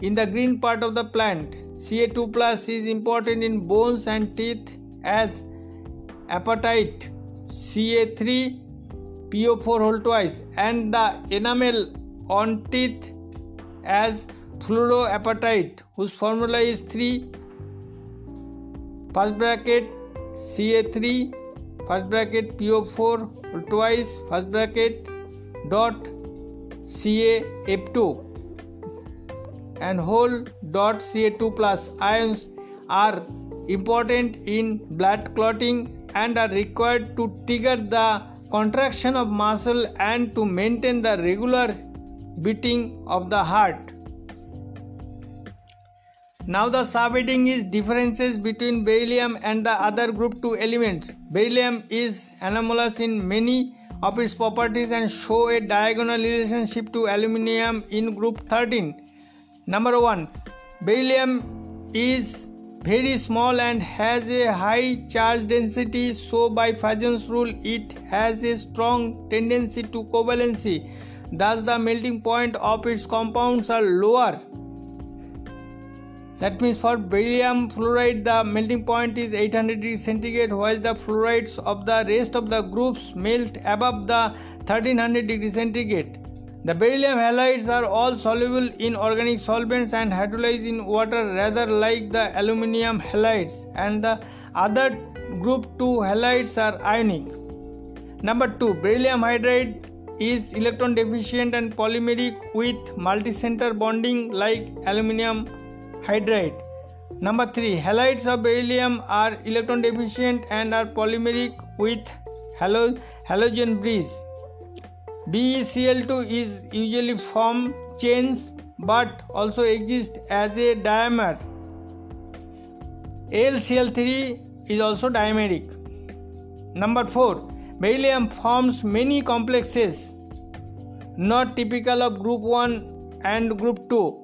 in the green part of the plant. Ca2+ is important in bones and teeth as apatite, Ca3, PO4 whole twice, and the enamel on teeth as fluoroapatite, whose formula is 3 first bracket Ca3 first bracket PO4 whole twice first bracket dot CaF2 and whole dot Ca2+ ions are important in blood clotting and are required to trigger the contraction of muscle and to maintain the regular beating of the heart. Now the subheading is differences between beryllium and the other group 2 elements. Beryllium is anomalous in many of its properties and show a diagonal relationship to aluminium in group 13. Number 1. Beryllium is very small and has a high charge density, so by Pidgeon's rule it has a strong tendency to covalency. Thus the melting point of its compounds are lower. That means for beryllium fluoride the melting point is 800 degrees centigrade, while the fluorides of the rest of the groups melt above the 1300 degrees centigrade. The beryllium halides are all soluble in organic solvents and hydrolyze in water rather like the aluminium halides, and the other group 2 halides are ionic. Number 2. Beryllium hydride is electron deficient and polymeric with multicenter bonding like aluminium hydride. Number 3. Halides of beryllium are electron deficient and are polymeric with halogen bridge. BeCl2 is usually form chains but also exists as a dimer. AlCl3 is also dimeric. Number 4. Beryllium forms many complexes not typical of group 1 and group 2.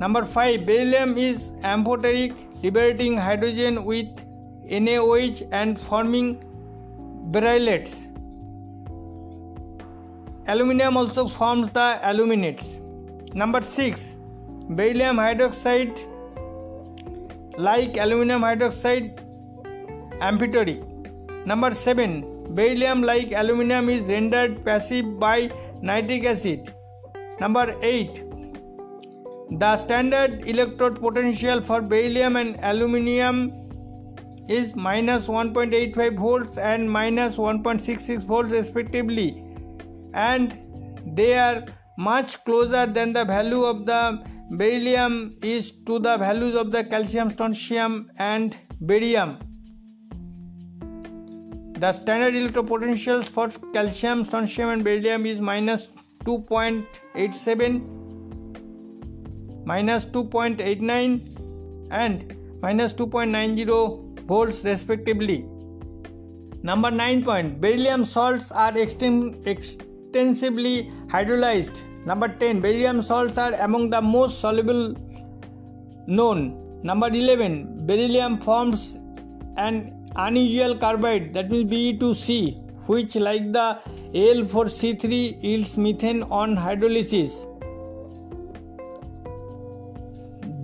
Number 5. Beryllium is amphoteric, liberating hydrogen with NaOH and forming berylates. Aluminium also forms the aluminates. Number 6. Beryllium hydroxide, like aluminium hydroxide, amphoteric. Number 7. Beryllium, like aluminium, is rendered passive by nitric acid. Number 8. The standard electrode potential for beryllium and aluminium is minus 1.85 volts and minus 1.66 volts respectively, and they are much closer than the value of the beryllium is to the values of the calcium, strontium and barium. The standard electrode potentials for calcium, strontium and barium is minus 2.87, minus 2.89 and minus 2.90 volts respectively. Number 9. Beryllium salts are extensively hydrolyzed. Number 10. Beryllium salts are among the most soluble known. Number 11. Beryllium forms an unusual carbide, that means Be2C, which like the Al4C3 yields methane on hydrolysis.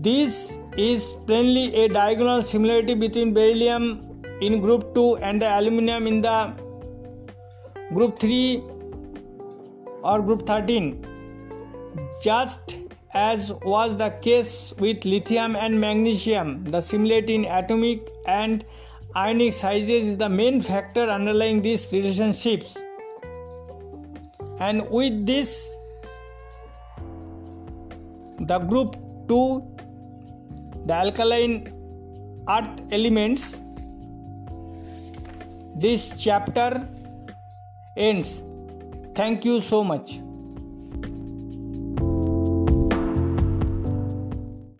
This is plainly a diagonal similarity between beryllium in group 2 and the aluminium in the group 3 or group 13, just as was the case with lithium and magnesium. The similarity in atomic and ionic sizes is the main factor underlying these relationships. And with this, the group 2, the alkaline earth elements, this chapter ends. Thank you so much.